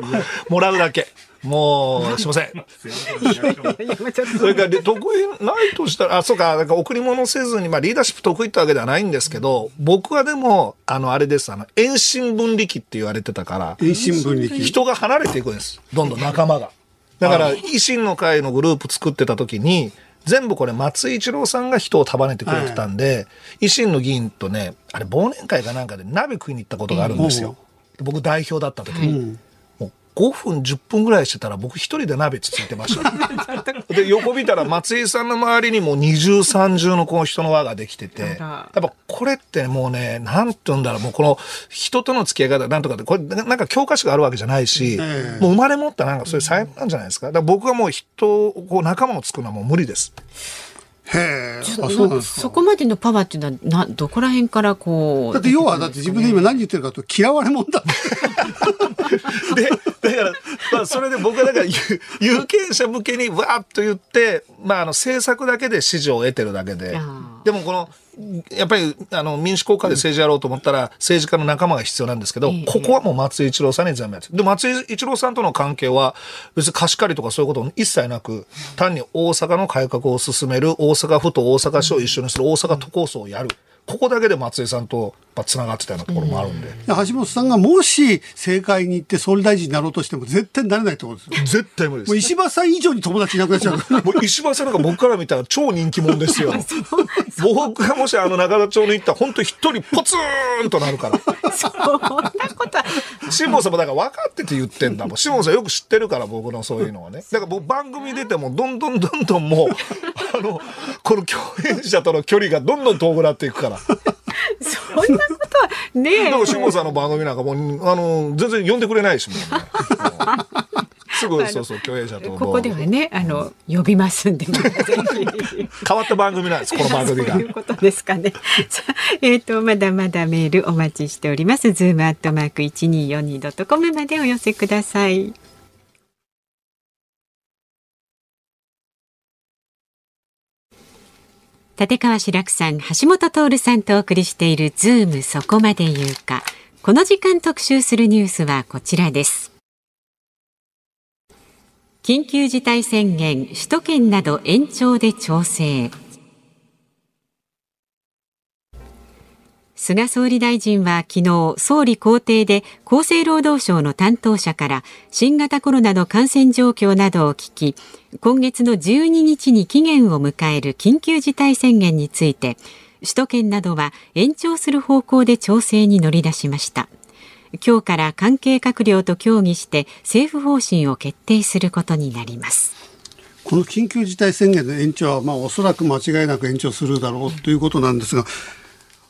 うもらうだけもうしませんそれから得意ないとしたらあそうか、なんか贈り物せずに、まあ、リーダーシップ得意ってわけではないんですけど僕はでもあのあれですあの遠心分離機って言われてたから遠心分離機人が離れていくんですどんどん仲間がだから維新の会のグループ作ってた時に全部これ松井一郎さんが人を束ねてくれてたんで、はい、維新の議員とねあれ忘年会かなんかで鍋食いに行ったことがあるんですよ、うん、僕代表だった時に、うん、もうごふんじゅっぷんぐらいしてたら僕一人で鍋つついてましたで横見たら松井さんの周りにもう二重三重のこの人の輪ができててやっぱこれってもうねなんて言うんだろうもうこの人との付き合い方なんとかってこれなんか教科書があるわけじゃないし、えー、もう生まれ持ったなんかそういう才能なんじゃないですか。だから僕はもう人をこう仲間を作るのはもう無理です。へー、あ、そうなんですか。そこまでのパワーっていうのはなどこら辺からこうだって要はだって自分で今何言ってるかと嫌われもんだでだから、まあ、それで僕はだから有権者向けにわーっと言って、まあ、あの政策だけで支持を得てるだけででもこのやっぱりあの民主国家で政治やろうと思ったら、うん、政治家の仲間が必要なんですけど、うん、ここはもう松井一郎さんに全部やってで松井一郎さんとの関係は別に貸し借りとかそういうこと一切なく単に大阪の改革を進める大阪府と大阪市を一緒にする大阪都構想をやるここだけで松井さんとぱつながってたようなところもあるんで、うん、橋本さんがもし政界に行って総理大臣になろうとしても絶対になれないってことですよ。絶対無理です。もう石破さん以上に友達いなくなっちゃうもう石破さんなんか僕から見たら超人気者ですよ僕がもしあの中田町に行ったら本当に一人ポツーンとなるからそんなことは辛坊さんもだから分かってて言ってんだもん。辛坊さんよく知ってるから僕のそういうのはね。だから僕番組出てもどんどんどんどんもうあのこの共演者との距離がどんどん遠くなっていくからそんなことはねえ。だから辛坊さんの番組なんかもうあの全然呼んでくれないしもう、ね、すぐそうそう共演者とここではねあの、うん、呼びますんで、ね、変わった番組なんですこの番組が。そういうことですかね。えっとまだまだメールお待ちしております。ズームアットマーク一二四二ドットコムまでお寄せください。立川志らくさん、橋本徹さんとお送りしているズームそこまで言うか。この時間特集するニュースはこちらです。緊急事態宣言、首都圏など延長で調整。菅総理大臣は昨日、総理公邸で厚生労働省の担当者から新型コロナの感染状況などを聞き、今月のじゅうににちに期限を迎える緊急事態宣言について、首都圏などは延長する方向で調整に乗り出しました。今日から関係閣僚と協議して政府方針を決定することになります。この緊急事態宣言の延長は、まあ、おそらく間違いなく延長するだろうということなんですが、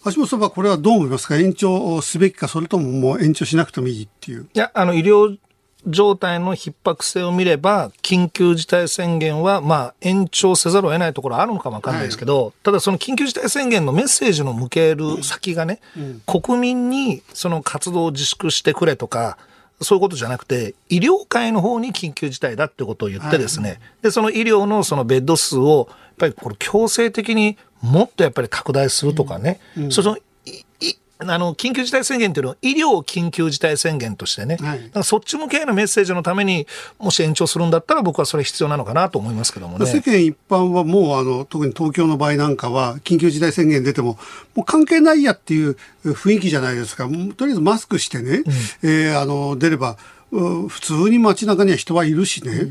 橋本さんはこれはどう思いますか？延長すべきか、それとももう延長しなくてもいいっていう。いや、あの医療状態の逼迫性を見れば緊急事態宣言はまあ延長せざるを得ないところはあるのかもわかんないですけど、はい、ただその緊急事態宣言のメッセージの向ける先がね、うん、国民にその活動を自粛してくれとかそういうことじゃなくて、医療界の方に緊急事態だってことを言ってですね、はい、でその医療のそのベッド数をやっぱりこれ強制的にもっとやっぱり拡大するとかね、うんうん、そのあの緊急事態宣言というのは医療緊急事態宣言としてね、はい、だからそっち向けのメッセージのためにもし延長するんだったら僕はそれ必要なのかなと思いますけどもね。世間一般はもうあの特に東京の場合なんかは緊急事態宣言出てももう関係ないやっていう雰囲気じゃないですか。もうとりあえずマスクしてね、うん、えー、あの出れば普通に街中には人はいるしね、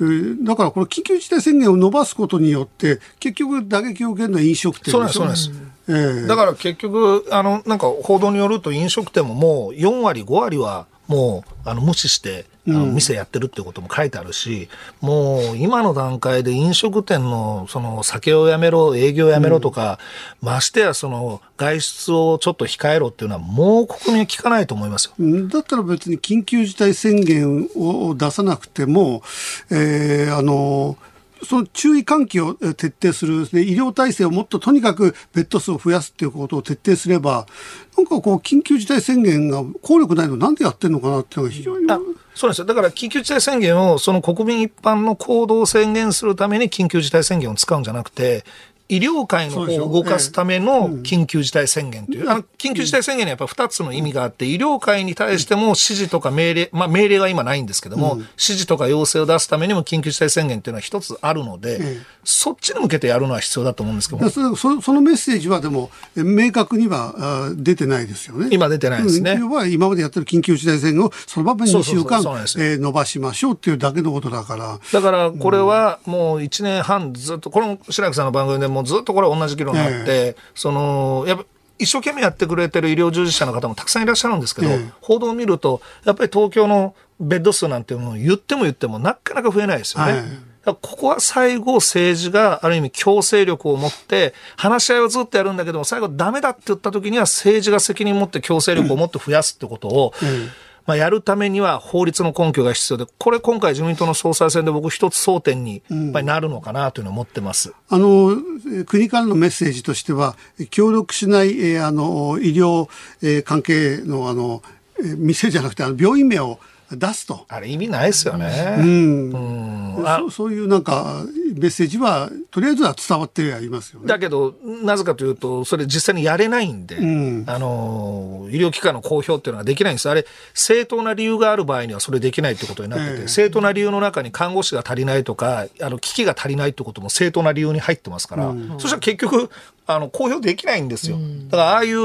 うん、だからこれ緊急事態宣言を延ばすことによって結局打撃を受けるのは飲食店です。そうなんです。えー、だから結局あのなんか報道によると飲食店ももうよん割ご割はもうあの無視してあの店やってるってことも書いてあるし、うん、もう今の段階で飲食店のその酒をやめろ営業やめろとか、うん、ましてやその外出をちょっと控えろっていうのはもう国民は聞かないと思いますよ。だったら別に緊急事態宣言を出さなくても、えー、あのその注意喚起を徹底する、ね、医療体制をもっととにかくベッド数を増やすということを徹底すれば、なんかこう緊急事態宣言が効力ないのなんでやってるのかなっていうのが非常に。そうですよ。だから緊急事態宣言をその国民一般の行動を宣言するために緊急事態宣言を使うんじゃなくて、医療界の方を動かすための緊急事態宣言という、ええ、うん、あの緊急事態宣言にはやっぱりふたつの意味があって、うん、医療界に対しても指示とか命令、まあ命令は今ないんですけども、うん、指示とか要請を出すためにも緊急事態宣言というのは一つあるので、うん、そっちに向けてやるのは必要だと思うんですけども、そ、そのメッセージはでも明確には出てないですよね。今出てないですね。要は今までやってる緊急事態宣言をその場面ににしゅうかん伸ばしましょうというだけのことだから。だからこれはもういちねんはんずっとこの白木さんの番組でももうずっとこれ同じ議論になって、ええ、そのやっぱ一生懸命やってくれてる医療従事者の方もたくさんいらっしゃるんですけど、ええ、報道を見るとやっぱり東京のベッド数なんていうのを言っても言ってもなかなか増えないですよね、はい、だここは最後政治がある意味強制力を持って話し合いをずっとやるんだけども、最後ダメだって言った時には政治が責任を持って強制力をもっと増やすってことを、うんうん、まあ、やるためには法律の根拠が必要で、これ今回自民党の総裁選で僕一つ争点にやっぱりなるのかなというのを思ってます、うん、あの国からのメッセージとしては協力しない、えー、あの医療、えー、関係の、あの、えー、店じゃなくてあの病院名を出すと、あれ意味ないですよね、うんうん、そ, そういうなんかメッセージはとりあえずは伝わってるやりますよね。だけどなぜかというとそれ実際にやれないんで、うん、あの医療機関の公表っていうのはできないんです。あれ正当な理由がある場合にはそれできないってことになってて、えー、正当な理由の中に看護師が足りないとかあの機器が足りないってことも正当な理由に入ってますから、うん、そしたら結局あの公表できないんですよ。だからああいう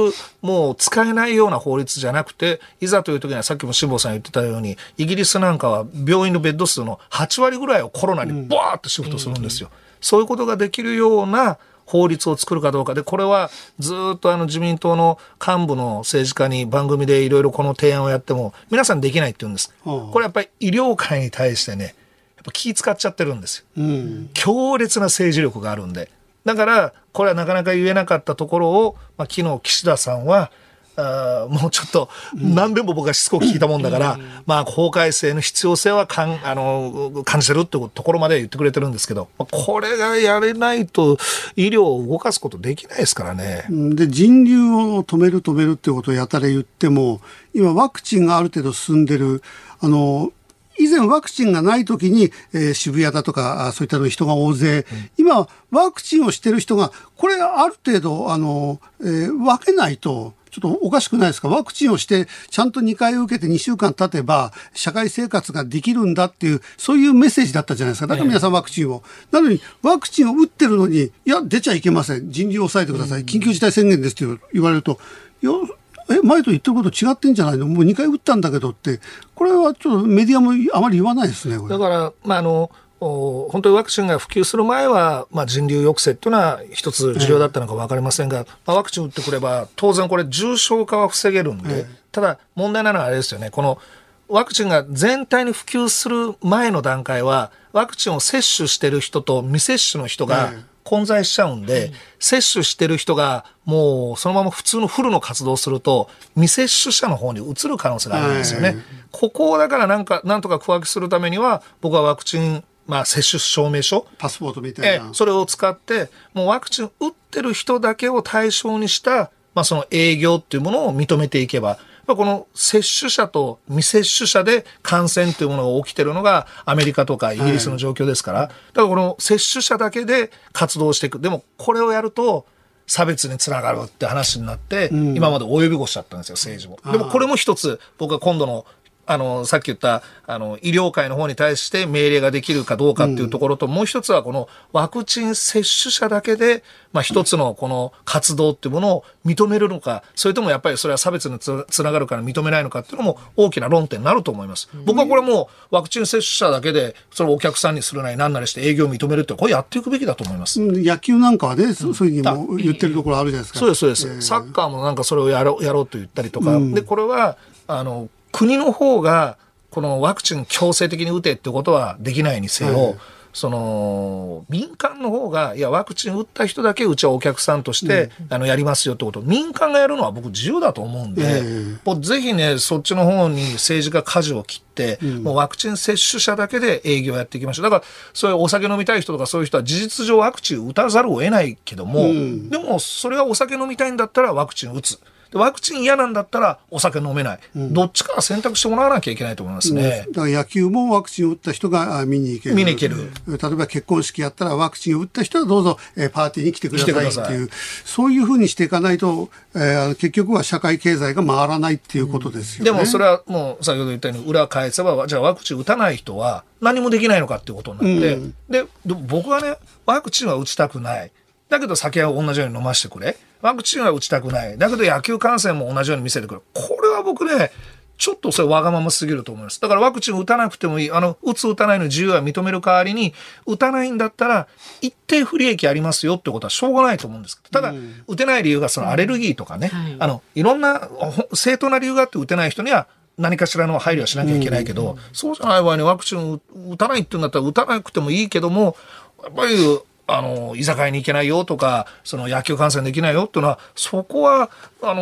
もう使えないような法律じゃなくて、いざという時にはさっきも志望さん言ってたように、イギリスなんかは病院のベッド数のはちわりぐらいをコロナにバーッとシフトするんですよ。そういうことができるような法律を作るかどうかで、これはずっとあの自民党の幹部の政治家に番組でいろいろこの提案をやっても皆さんできないって言うんです。これやっぱり医療界に対してね、やっぱ気使っちゃってるんですよ、うん、強烈な政治力があるんで。だからこれはなかなか言えなかったところを、まあ、昨日岸田さんはあもうちょっと何遍も僕がしつこく聞いたもんだから、うん、まあ、法改正の必要性はかんあの感じてるってところまで言ってくれてるんですけど、これがやれないと医療を動かすことできないですからね。で、人流を止める止めるってことをやたら言っても、今ワクチンがある程度進んでる、あの以前ワクチンがない時に、えー、渋谷だとかそういったの人が大勢、うん、今ワクチンをしてる人がこれある程度あの、えー、分けないとちょっとおかしくないですか。ワクチンをしてちゃんとにかい受けてにしゅうかん経てば社会生活ができるんだっていう、そういうメッセージだったじゃないですか。だから皆さんワクチンを、ええ、なのにワクチンを打ってるのに、いや出ちゃいけません、人流を抑えてください、緊急事態宣言ですって言われると、いやえ前と言ってること違ってんじゃないの、もうにかい打ったんだけどって、これはちょっとメディアもあまり言わないですねこれ。だから、まあ、あの本当にワクチンが普及する前は、まあ、人流抑制というのは一つ重要だったのか分かりませんが、ええ、まあ、ワクチン打ってくれば当然これ重症化は防げるんで、ええ、ただ問題なのはあれですよね、このワクチンが全体に普及する前の段階はワクチンを接種してる人と未接種の人が混在しちゃうんで、ええ、接種してる人がもうそのまま普通のフルの活動をすると未接種者の方に移る可能性があるんですよね、ええ、ここをだからなんかなんとか区分けするためには、僕はワクチンまあ、接種証明書パスポートみたいな、ええ、それを使ってもうワクチン打ってる人だけを対象にした、まあ、その営業っていうものを認めていけば、まあ、この接種者と未接種者で感染というものが起きてるのがアメリカとかイギリスの状況ですから、はい、だからこの接種者だけで活動していく。でもこれをやると差別につながるって話になって、うん、今まで及び腰だったんですよ政治も。でもこれも一つ僕は今度のあのさっき言ったあの医療界の方に対して命令ができるかどうかっていうところと、うん、もう一つはこのワクチン接種者だけで、まあ、一つのこの活動っていうものを認めるのか、それともやっぱりそれは差別に つ, つながるから認めないのかっていうのも大きな論点になると思います。僕はこれもうワクチン接種者だけでそれをお客さんにするなりなんなりして営業を認めるってこれやっていくべきだと思います、うん、野球なんかはねそういうふうにも言ってるところあるじゃないですか、うん、そうですそうです、えー、サッカーもなんかそれをやろう、やろうと言ったりとか、うん、でこれはあの国の方がこのワクチン強制的に打てってことはできないにせよ、はい、その民間の方がいやワクチン打った人だけうちはお客さんとして、うん、あのやりますよってことを民間がやるのは僕自由だと思うんで、もうぜひねそっちの方に政治が舵を切って、もうワクチン接種者だけで営業やっていきましょう。だからそういうお酒飲みたい人とかそういう人は事実上ワクチン打たざるを得ないけども、うん、でもそれはお酒飲みたいんだったらワクチン打つ、ワクチン嫌なんだったらお酒飲めない、うん、どっちかは選択してもらわなきゃいけないと思いますね、うん、だから野球もワクチンを打った人が見に行ける、見に行ける、例えば結婚式やったらワクチンを打った人はどうぞ、えー、パーティーに来てくださいっていう、そういうふうにしていかないと、えー、結局は社会経済が回らないっていうことですよね、うん、でもそれはもう先ほど言ったように裏返せばじゃあワクチン打たない人は何もできないのかっていうことになって、うん、で僕はねワクチンは打ちたくないだけど酒は同じように飲ませてくれ、ワクチンは打ちたくないだけど野球観戦も同じように見せてくれ、これは僕ねちょっとそれわがまますぎると思います。だからワクチン打たなくてもいい、あの打つ打たないの自由は認める代わりに打たないんだったら一定不利益ありますよってことはしょうがないと思うんですけど、ただ、うん、打てない理由がそのアレルギーとかね、うんはい、あのいろんな正当な理由があって打てない人には何かしらの配慮はしなきゃいけないけど、うん、そうじゃない場合にワクチン打たないって言うんだったら打たなくてもいいけども、やっぱりあの居酒屋に行けないよとかその野球観戦できないよっていうのはそこはあの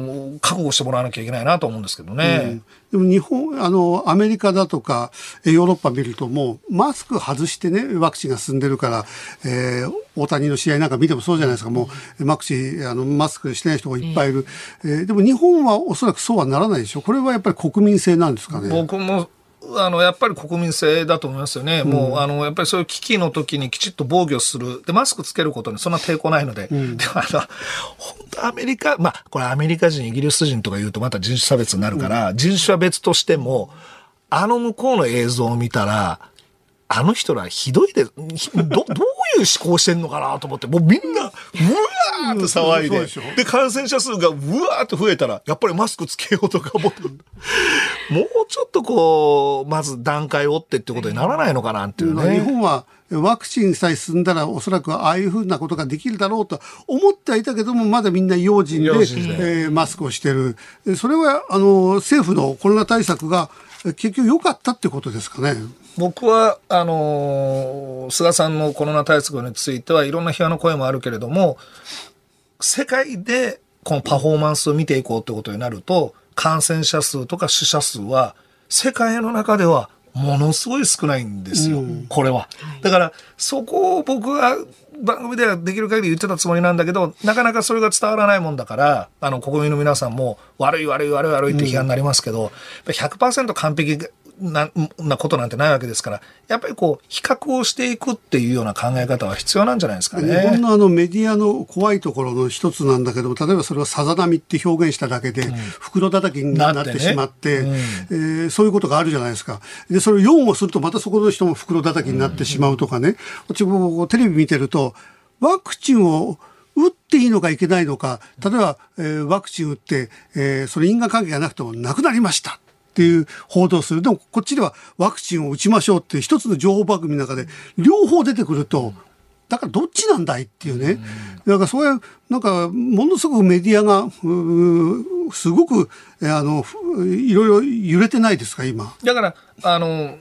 ー、覚悟してもらわなきゃいけないなと思うんですけどね、うん、でも日本あのアメリカだとかヨーロッパ見るともうマスク外してねワクチンが進んでるから、えー、大谷の試合なんか見てもそうじゃないですか、もうマクチあのマスクしてない人がいっぱいいる、うんえー、でも日本はおそらくそうはならないでしょ。これはやっぱり国民性なんですかね。僕もあのやっぱり国民性だと思いますよね、うん、もうあのやっぱりそういう危機の時にきちっと防御するでマスクつけることにそんな抵抗ないので、うん、でもあの本当アメリカまあこれアメリカ人イギリス人とか言うとまた人種差別になるから、うん、人種は別としてもあの向こうの映像を見たらあの人らひどいで、ど、どういう思考してんのかなと思って、もうみんな、うわーっと騒いで、で、感染者数がうわーっと増えたら、やっぱりマスクつけようとか思って、もうちょっとこう、まず段階を追ってってことにならないのかなっていうね。日本はワクチンさえ進んだらおそらくああいうふうなことができるだろうと思ってはいたけども、まだみんな用心で、用心で、えー、マスクをしてる。それは、あの、政府のコロナ対策が結局良かったってことですかね。僕は、あのー、菅さんのコロナ対策についてはいろんな批判の声もあるけれども、世界でこのパフォーマンスを見ていこうということになると、感染者数とか死者数は世界の中ではものすごい少ないんですよ、うん、これは。だからそこを僕は番組ではできる限り言ってたつもりなんだけど、なかなかそれが伝わらないもんだから、あの国民の皆さんも悪い悪い悪い悪いって批判になりますけど、うん、ひゃくパーセント 完璧な、なことなんてないわけですから、やっぱりこう比較をしていくっていうような考え方は必要なんじゃないですかね。日本のあのメディアの怖いところの一つなんだけども、例えばそれをさざ波って表現しただけで、うん、袋叩きになってしまって、ね、うん、えー、そういうことがあるじゃないですか。でそれを擁護するとまたそこの人も袋叩きになってしまうとかね。うちもテレビ見てると、ワクチンを打っていいのかいけないのか、例えば、えー、ワクチン打って、えー、それ因果関係がなくてもなくなりましたっていう報道する。でもこっちではワクチンを打ちましょうっていう一つの情報番組の中で両方出てくると、だからどっちなんだいっていうね。だからそういうなんかものすごくメディアがすごくあのいろいろ揺れてないですか今。だからあの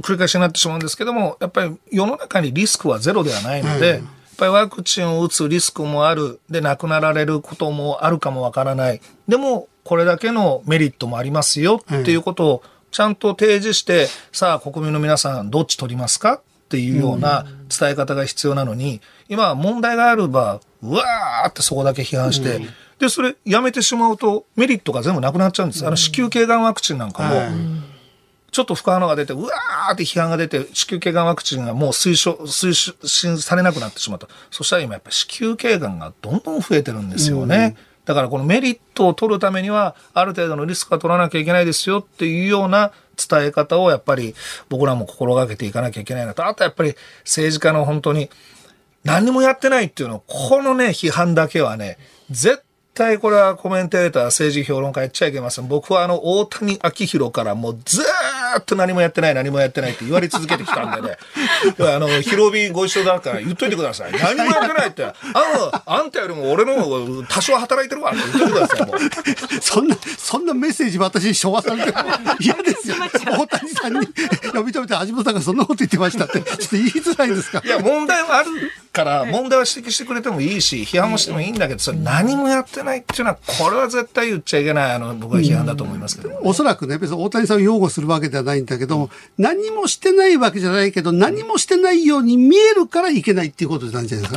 繰り返しになってしまうんですけども、やっぱり世の中にリスクはゼロではないので、はい、やっぱりワクチンを打つリスクもある。で、亡くなられることもあるかもわからない。でも、これだけのメリットもありますよっていうことをちゃんと提示して、うん、さあ、国民の皆さん、どっち取りますかっていうような伝え方が必要なのに、うん、今、問題があれば、うわーってそこだけ批判して、うん、で、それやめてしまうと、メリットが全部なくなっちゃうんです。うん、あの、子宮頸がんワクチンなんかも。うん、ちょっと副反応が出て、うわーって批判が出て、子宮頸がんワクチンがもう推奨、推進されなくなってしまった。そしたら今やっぱり子宮頸がんがどんどん増えてるんですよね。うん、だからこのメリットを取るためには、ある程度のリスクは取らなきゃいけないですよっていうような伝え方をやっぱり僕らも心がけていかなきゃいけないなと。あとやっぱり政治家の本当に何もやってないっていうの、このね、批判だけはね、絶対絶対これはコメンテーター、政治評論家やっちゃいけません。僕はあの大谷昭弘からもうずーっと何もやってない何もやってないって言われ続けてきたんでね。あの広尾ご一緒だから言っといてください。何もやってないって、あのあんたよりも俺の方が多少働いてるわって言っといてください。もうそんなそんなメッセージ私に昭和さんって嫌ですよ。大谷さんに呼び止めて橋本さんがそんなこと言ってましたって、ちょっと言いづらいですか。いや問題はあるから問題は指摘してくれてもいいし批判もしてもいいんだけど、それ何もやってないないっていうのは、これは絶対言っちゃいけない、あの僕は批判だと思いますけど、ね、うん、おそらくね、別に大谷さんを擁護するわけではないんだけども、何もしてないわけじゃないけど、何もしてないように見えるからいけないっていうことなんじゃないですか。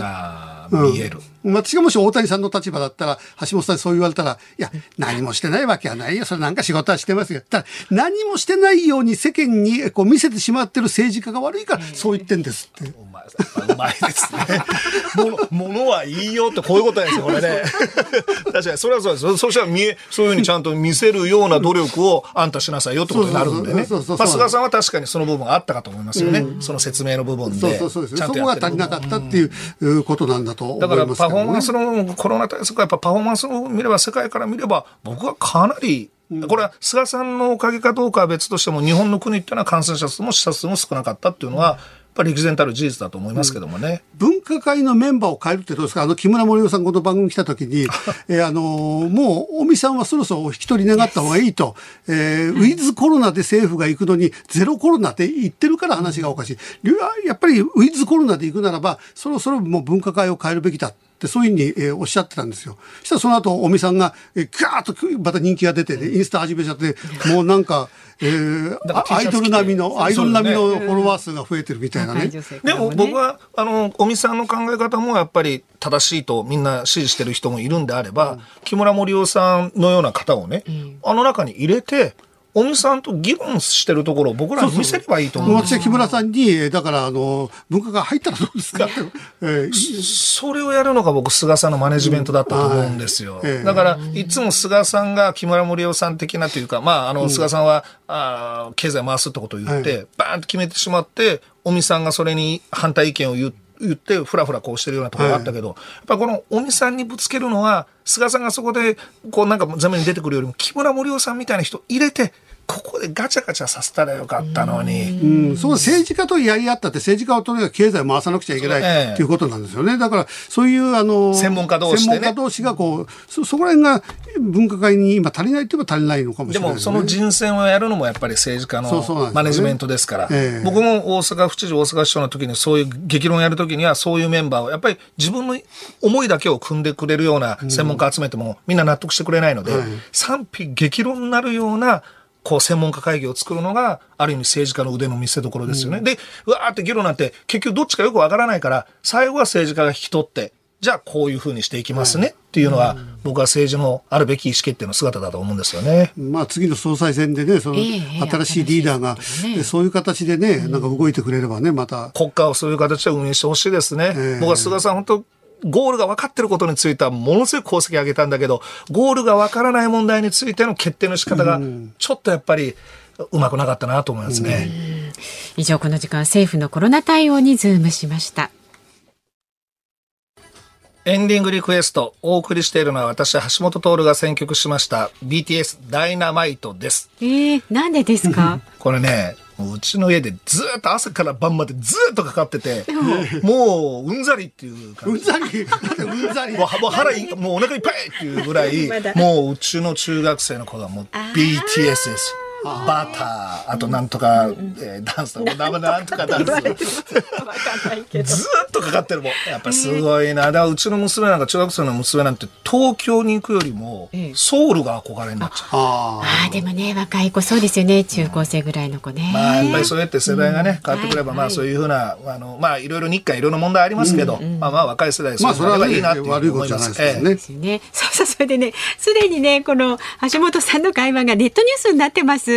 あ、うん、見える。私がもし大谷さんの立場だったら、橋本さんにそう言われたら、いや何もしてないわけはないよ、それなんか仕事はしてますよ、ただ何もしてないように世間にこう見せてしまってる政治家が悪いからそう言ってんですって。うまい、うまいですね。ものは言いようってこういうことですよこれね。確かにそれはそうです。そしたら見えそういうふうにちゃんと見せるような努力をあんたしなさいよってことになるんでね。菅さんは確かにその部分があったかと思いますよね、うん、その説明の部分でそこが足りなかったっていうことなんだと思いますけど、ね、だからパフォーマンスのコロナ対策はやっぱパフォーマンスを見れば、世界から見れば僕はかなり、これは菅さんのおかげかどうかは別としても、日本の国っていうのは感染者数も死者数も少なかったっていうのは、うん、やっぱり歴然たる事実だと思いますけどもね、うん、分科会のメンバーを変えるってどうですか。あの木村盛代さんこの番組来た時にえあのもう尾身さんはそろそろお引き取り願った方がいいと、えー、ウィズコロナで政府が行くのにゼロコロナって言ってるから話がおかしい。やっぱりウィズコロナで行くならばそろそろもう分科会を変えるべきだってそういうふうに、えー、おっしゃってたんですよ。そしたらその後尾身さんが、えー、ガーッとまた人気が出て、ね、インスタ始めちゃってもうなんかえー、アイドル並みの、アイドル並みのフォロワー数が増えてるみたいなね。でも僕は、あの、尾身さんの考え方もやっぱり正しいとみんな支持してる人もいるんであれば、うん、木村盛代さんのような方をね、うん、あの中に入れて、尾身さんと議論してるところを僕らに見せればいいと思うんですよ。そうそう、木村さんにだからあの文化が入ったらどうですかって、えー、それをやるのが僕菅さんのマネジメントだったと思うんですよ、うん、だからいつも菅さんが木村盛夫さん的なというか、まあ、あの菅さんは、うん、あ経済回すってことを言って、はい、バーンと決めてしまって尾身さんがそれに反対意見を言って言ってフラフラこうしてるようなところがあったけど、はい、やっぱこの尾身さんにぶつけるのは菅さんがそこでこうなんか座面に出てくるよりも木村盛夫さんみたいな人入れてここでガチャガチャさせたらよかったのに、うんうん、そう政治家とやり合ったって政治家をとにかく経済回さなくちゃいけない、ええっていうことなんですよね。だからそういうあの専門家同士で、ね、専門家同士がこう そ, そこら辺が分科会に今足りないといえば足りないのかもしれない、ね、でもその人選をやるのもやっぱり政治家のマネジメントですから、そうそう、ね、ええ、僕も大阪府知事大阪市長の時にそういう激論やる時にはそういうメンバーをやっぱり自分の思いだけを組んでくれるような専門家集めてもみんな納得してくれないので、うん、はい、賛否激論になるようなこう専門家会議を作るのがある意味政治家の腕の見せ所ですよね、うん、でうわーって議論なんて結局どっちかよくわからないから最後は政治家が引き取ってじゃあこういうふうにしていきますね、はい、っていうのは、うん、僕は政治のあるべき意思決定の姿だと思うんですよね。まあ次の総裁選でねその新しいリーダーが、えーね、そういう形でねなんか動いてくれればねまた国家をそういう形で運営してほしいですね、えー、僕は菅さん本当ゴールが分かってることについてはものすごい功績上げたんだけどゴールが分からない問題についての決定の仕方がちょっとやっぱりうまくなかったなと思いますね、うん、以上この時間政府のコロナ対応にズームしました。エンディングリクエストお送りしているのは私橋本徹が選曲しました ビーティーエス ダイナマイトです。えー、なんでですかこれねうちの家でずっと朝から晩までずっとかかってて、もううんざりっていう感じ。うんざりうんざりもう腹い、もうお腹いっぱいっていうぐらい、もううちの中学生の子がもう ビーティーエス です。バター、あとなんとか、えー、ダンスとか、なんとかダンス。ずっとかかってるもん。やっぱすごいな。だからうちの娘なんか、中学生の娘なんて、東京に行くよりも、ソウルが憧れになっちゃう。ああ、でもね、若い子、そうですよね。中高生ぐらいの子ね。まあ、やっぱりそうやって世代がね、変わってくれば、まあ、そういうふうな、あの、まあ、いろいろ日韓いろんな問題ありますけど、まあまあ、若い世代、そういうのがいいなって思います。そうですよね。そうそう、それでね、すでにね、この、橋本さんの会話がネットニュースになってます。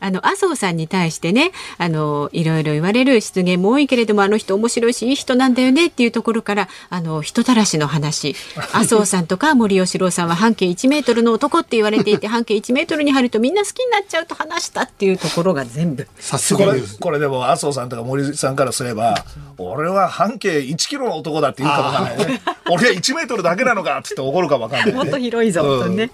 あの麻生さんに対してねあのいろいろ言われる失言も多いけれどもあの人面白いしいい人なんだよねっていうところからあの人たらしの話麻生さんとか森喜朗さんは半径いちメートルの男って言われていて半径いちメートルに張るとみんな好きになっちゃうと話したっていうところが全部さすがこれ、これでも麻生さんとか森さんからすれば俺は半径いちキロの男だって言うかもわからないね俺はいちメートルだけなのかって言って怒るかわからない、ね、もっと広いぞ、うん、とね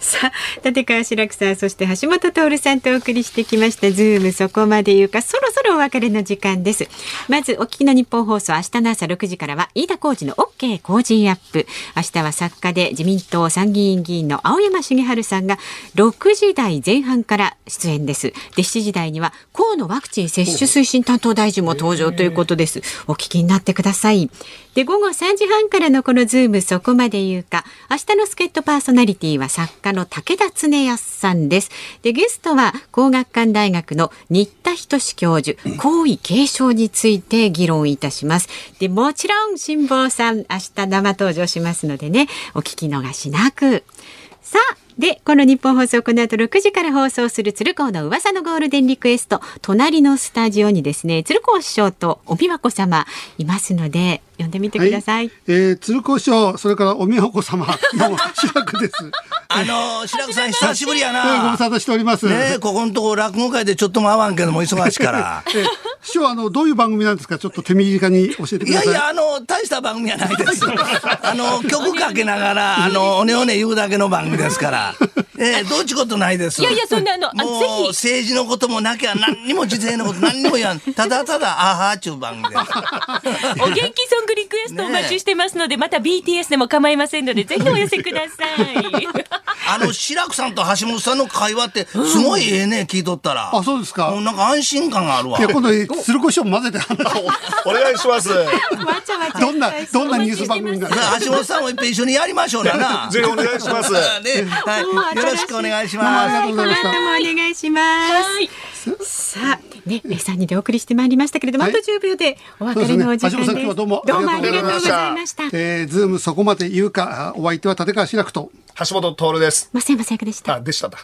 さあ立川志らくさんそして橋本徹さんとお送りしてきましたズームそこまで言うかそろそろお別れの時間です。まずお聞きの日本放送明日の朝ろくじからは飯田浩司の OK 工事アップ。明日は作家で自民党参議院議員の青山茂春さんがろくじ台前半から出演です。でしちじ台には河野ワクチン接種推進担当大臣も登場ということです。お聞きになってください。で午後さんじはんからのこのズームそこまで言うか明日の助っ人パーソナリティは作家の武田恒康さんです。でゲストは工学館大学の新田仁教授皇位継承について議論いたします。でもちろん辛坊さん明日生登場しますのでねお聞き逃しなく。さあでこの日本放送この後ろくじから放送する鶴光の噂のゴールデンリクエスト隣のスタジオにですね鶴光師匠とお美和子様いますので呼んでみてください、はいえー、鶴光師匠それからお美和子様どうも志らくですあの志らくさん久しぶりやなご無沙汰しております、ね、ここのところ落語会でちょっとも会わんけども忙しいから、えー、師匠あのどういう番組なんですかちょっと手短に教えてください。いやいやあの大した番組はないですあの曲かけながらあのおねおね言うだけの番組ですからえー、どうちことないです。いやいやそんなあのもう政治のこともなきゃ何にも時勢のこと何にも言わんただただあはーちゅう番組でお元気ソングリクエストお待ちしてますので、ね、また ビーティーエス でも構いませんのでぜひお寄せくださいあの志らくさんと橋本さんの会話ってすごいええね聞いとったら、うん、あそうですかもうなんか安心感があるわ。いや今度鶴子師匠混ぜてお, お願いしますどんなどんなニュース番組なの橋本さんも一緒にやりましょうなぜひお願いしますねはいよろしくお願いします。はい、この後もお願いします。はい、さあ、ね、さんにんでお送りしてまいりましたけれども、はい、あとじゅうびょうでお別れのお時間です。橋本さん、今日はどうもどうもありがとうございました。えー、ズームそこまで言うか、お相手は立川志らくと橋本徹です。ませんませんでした。あ、でしただ。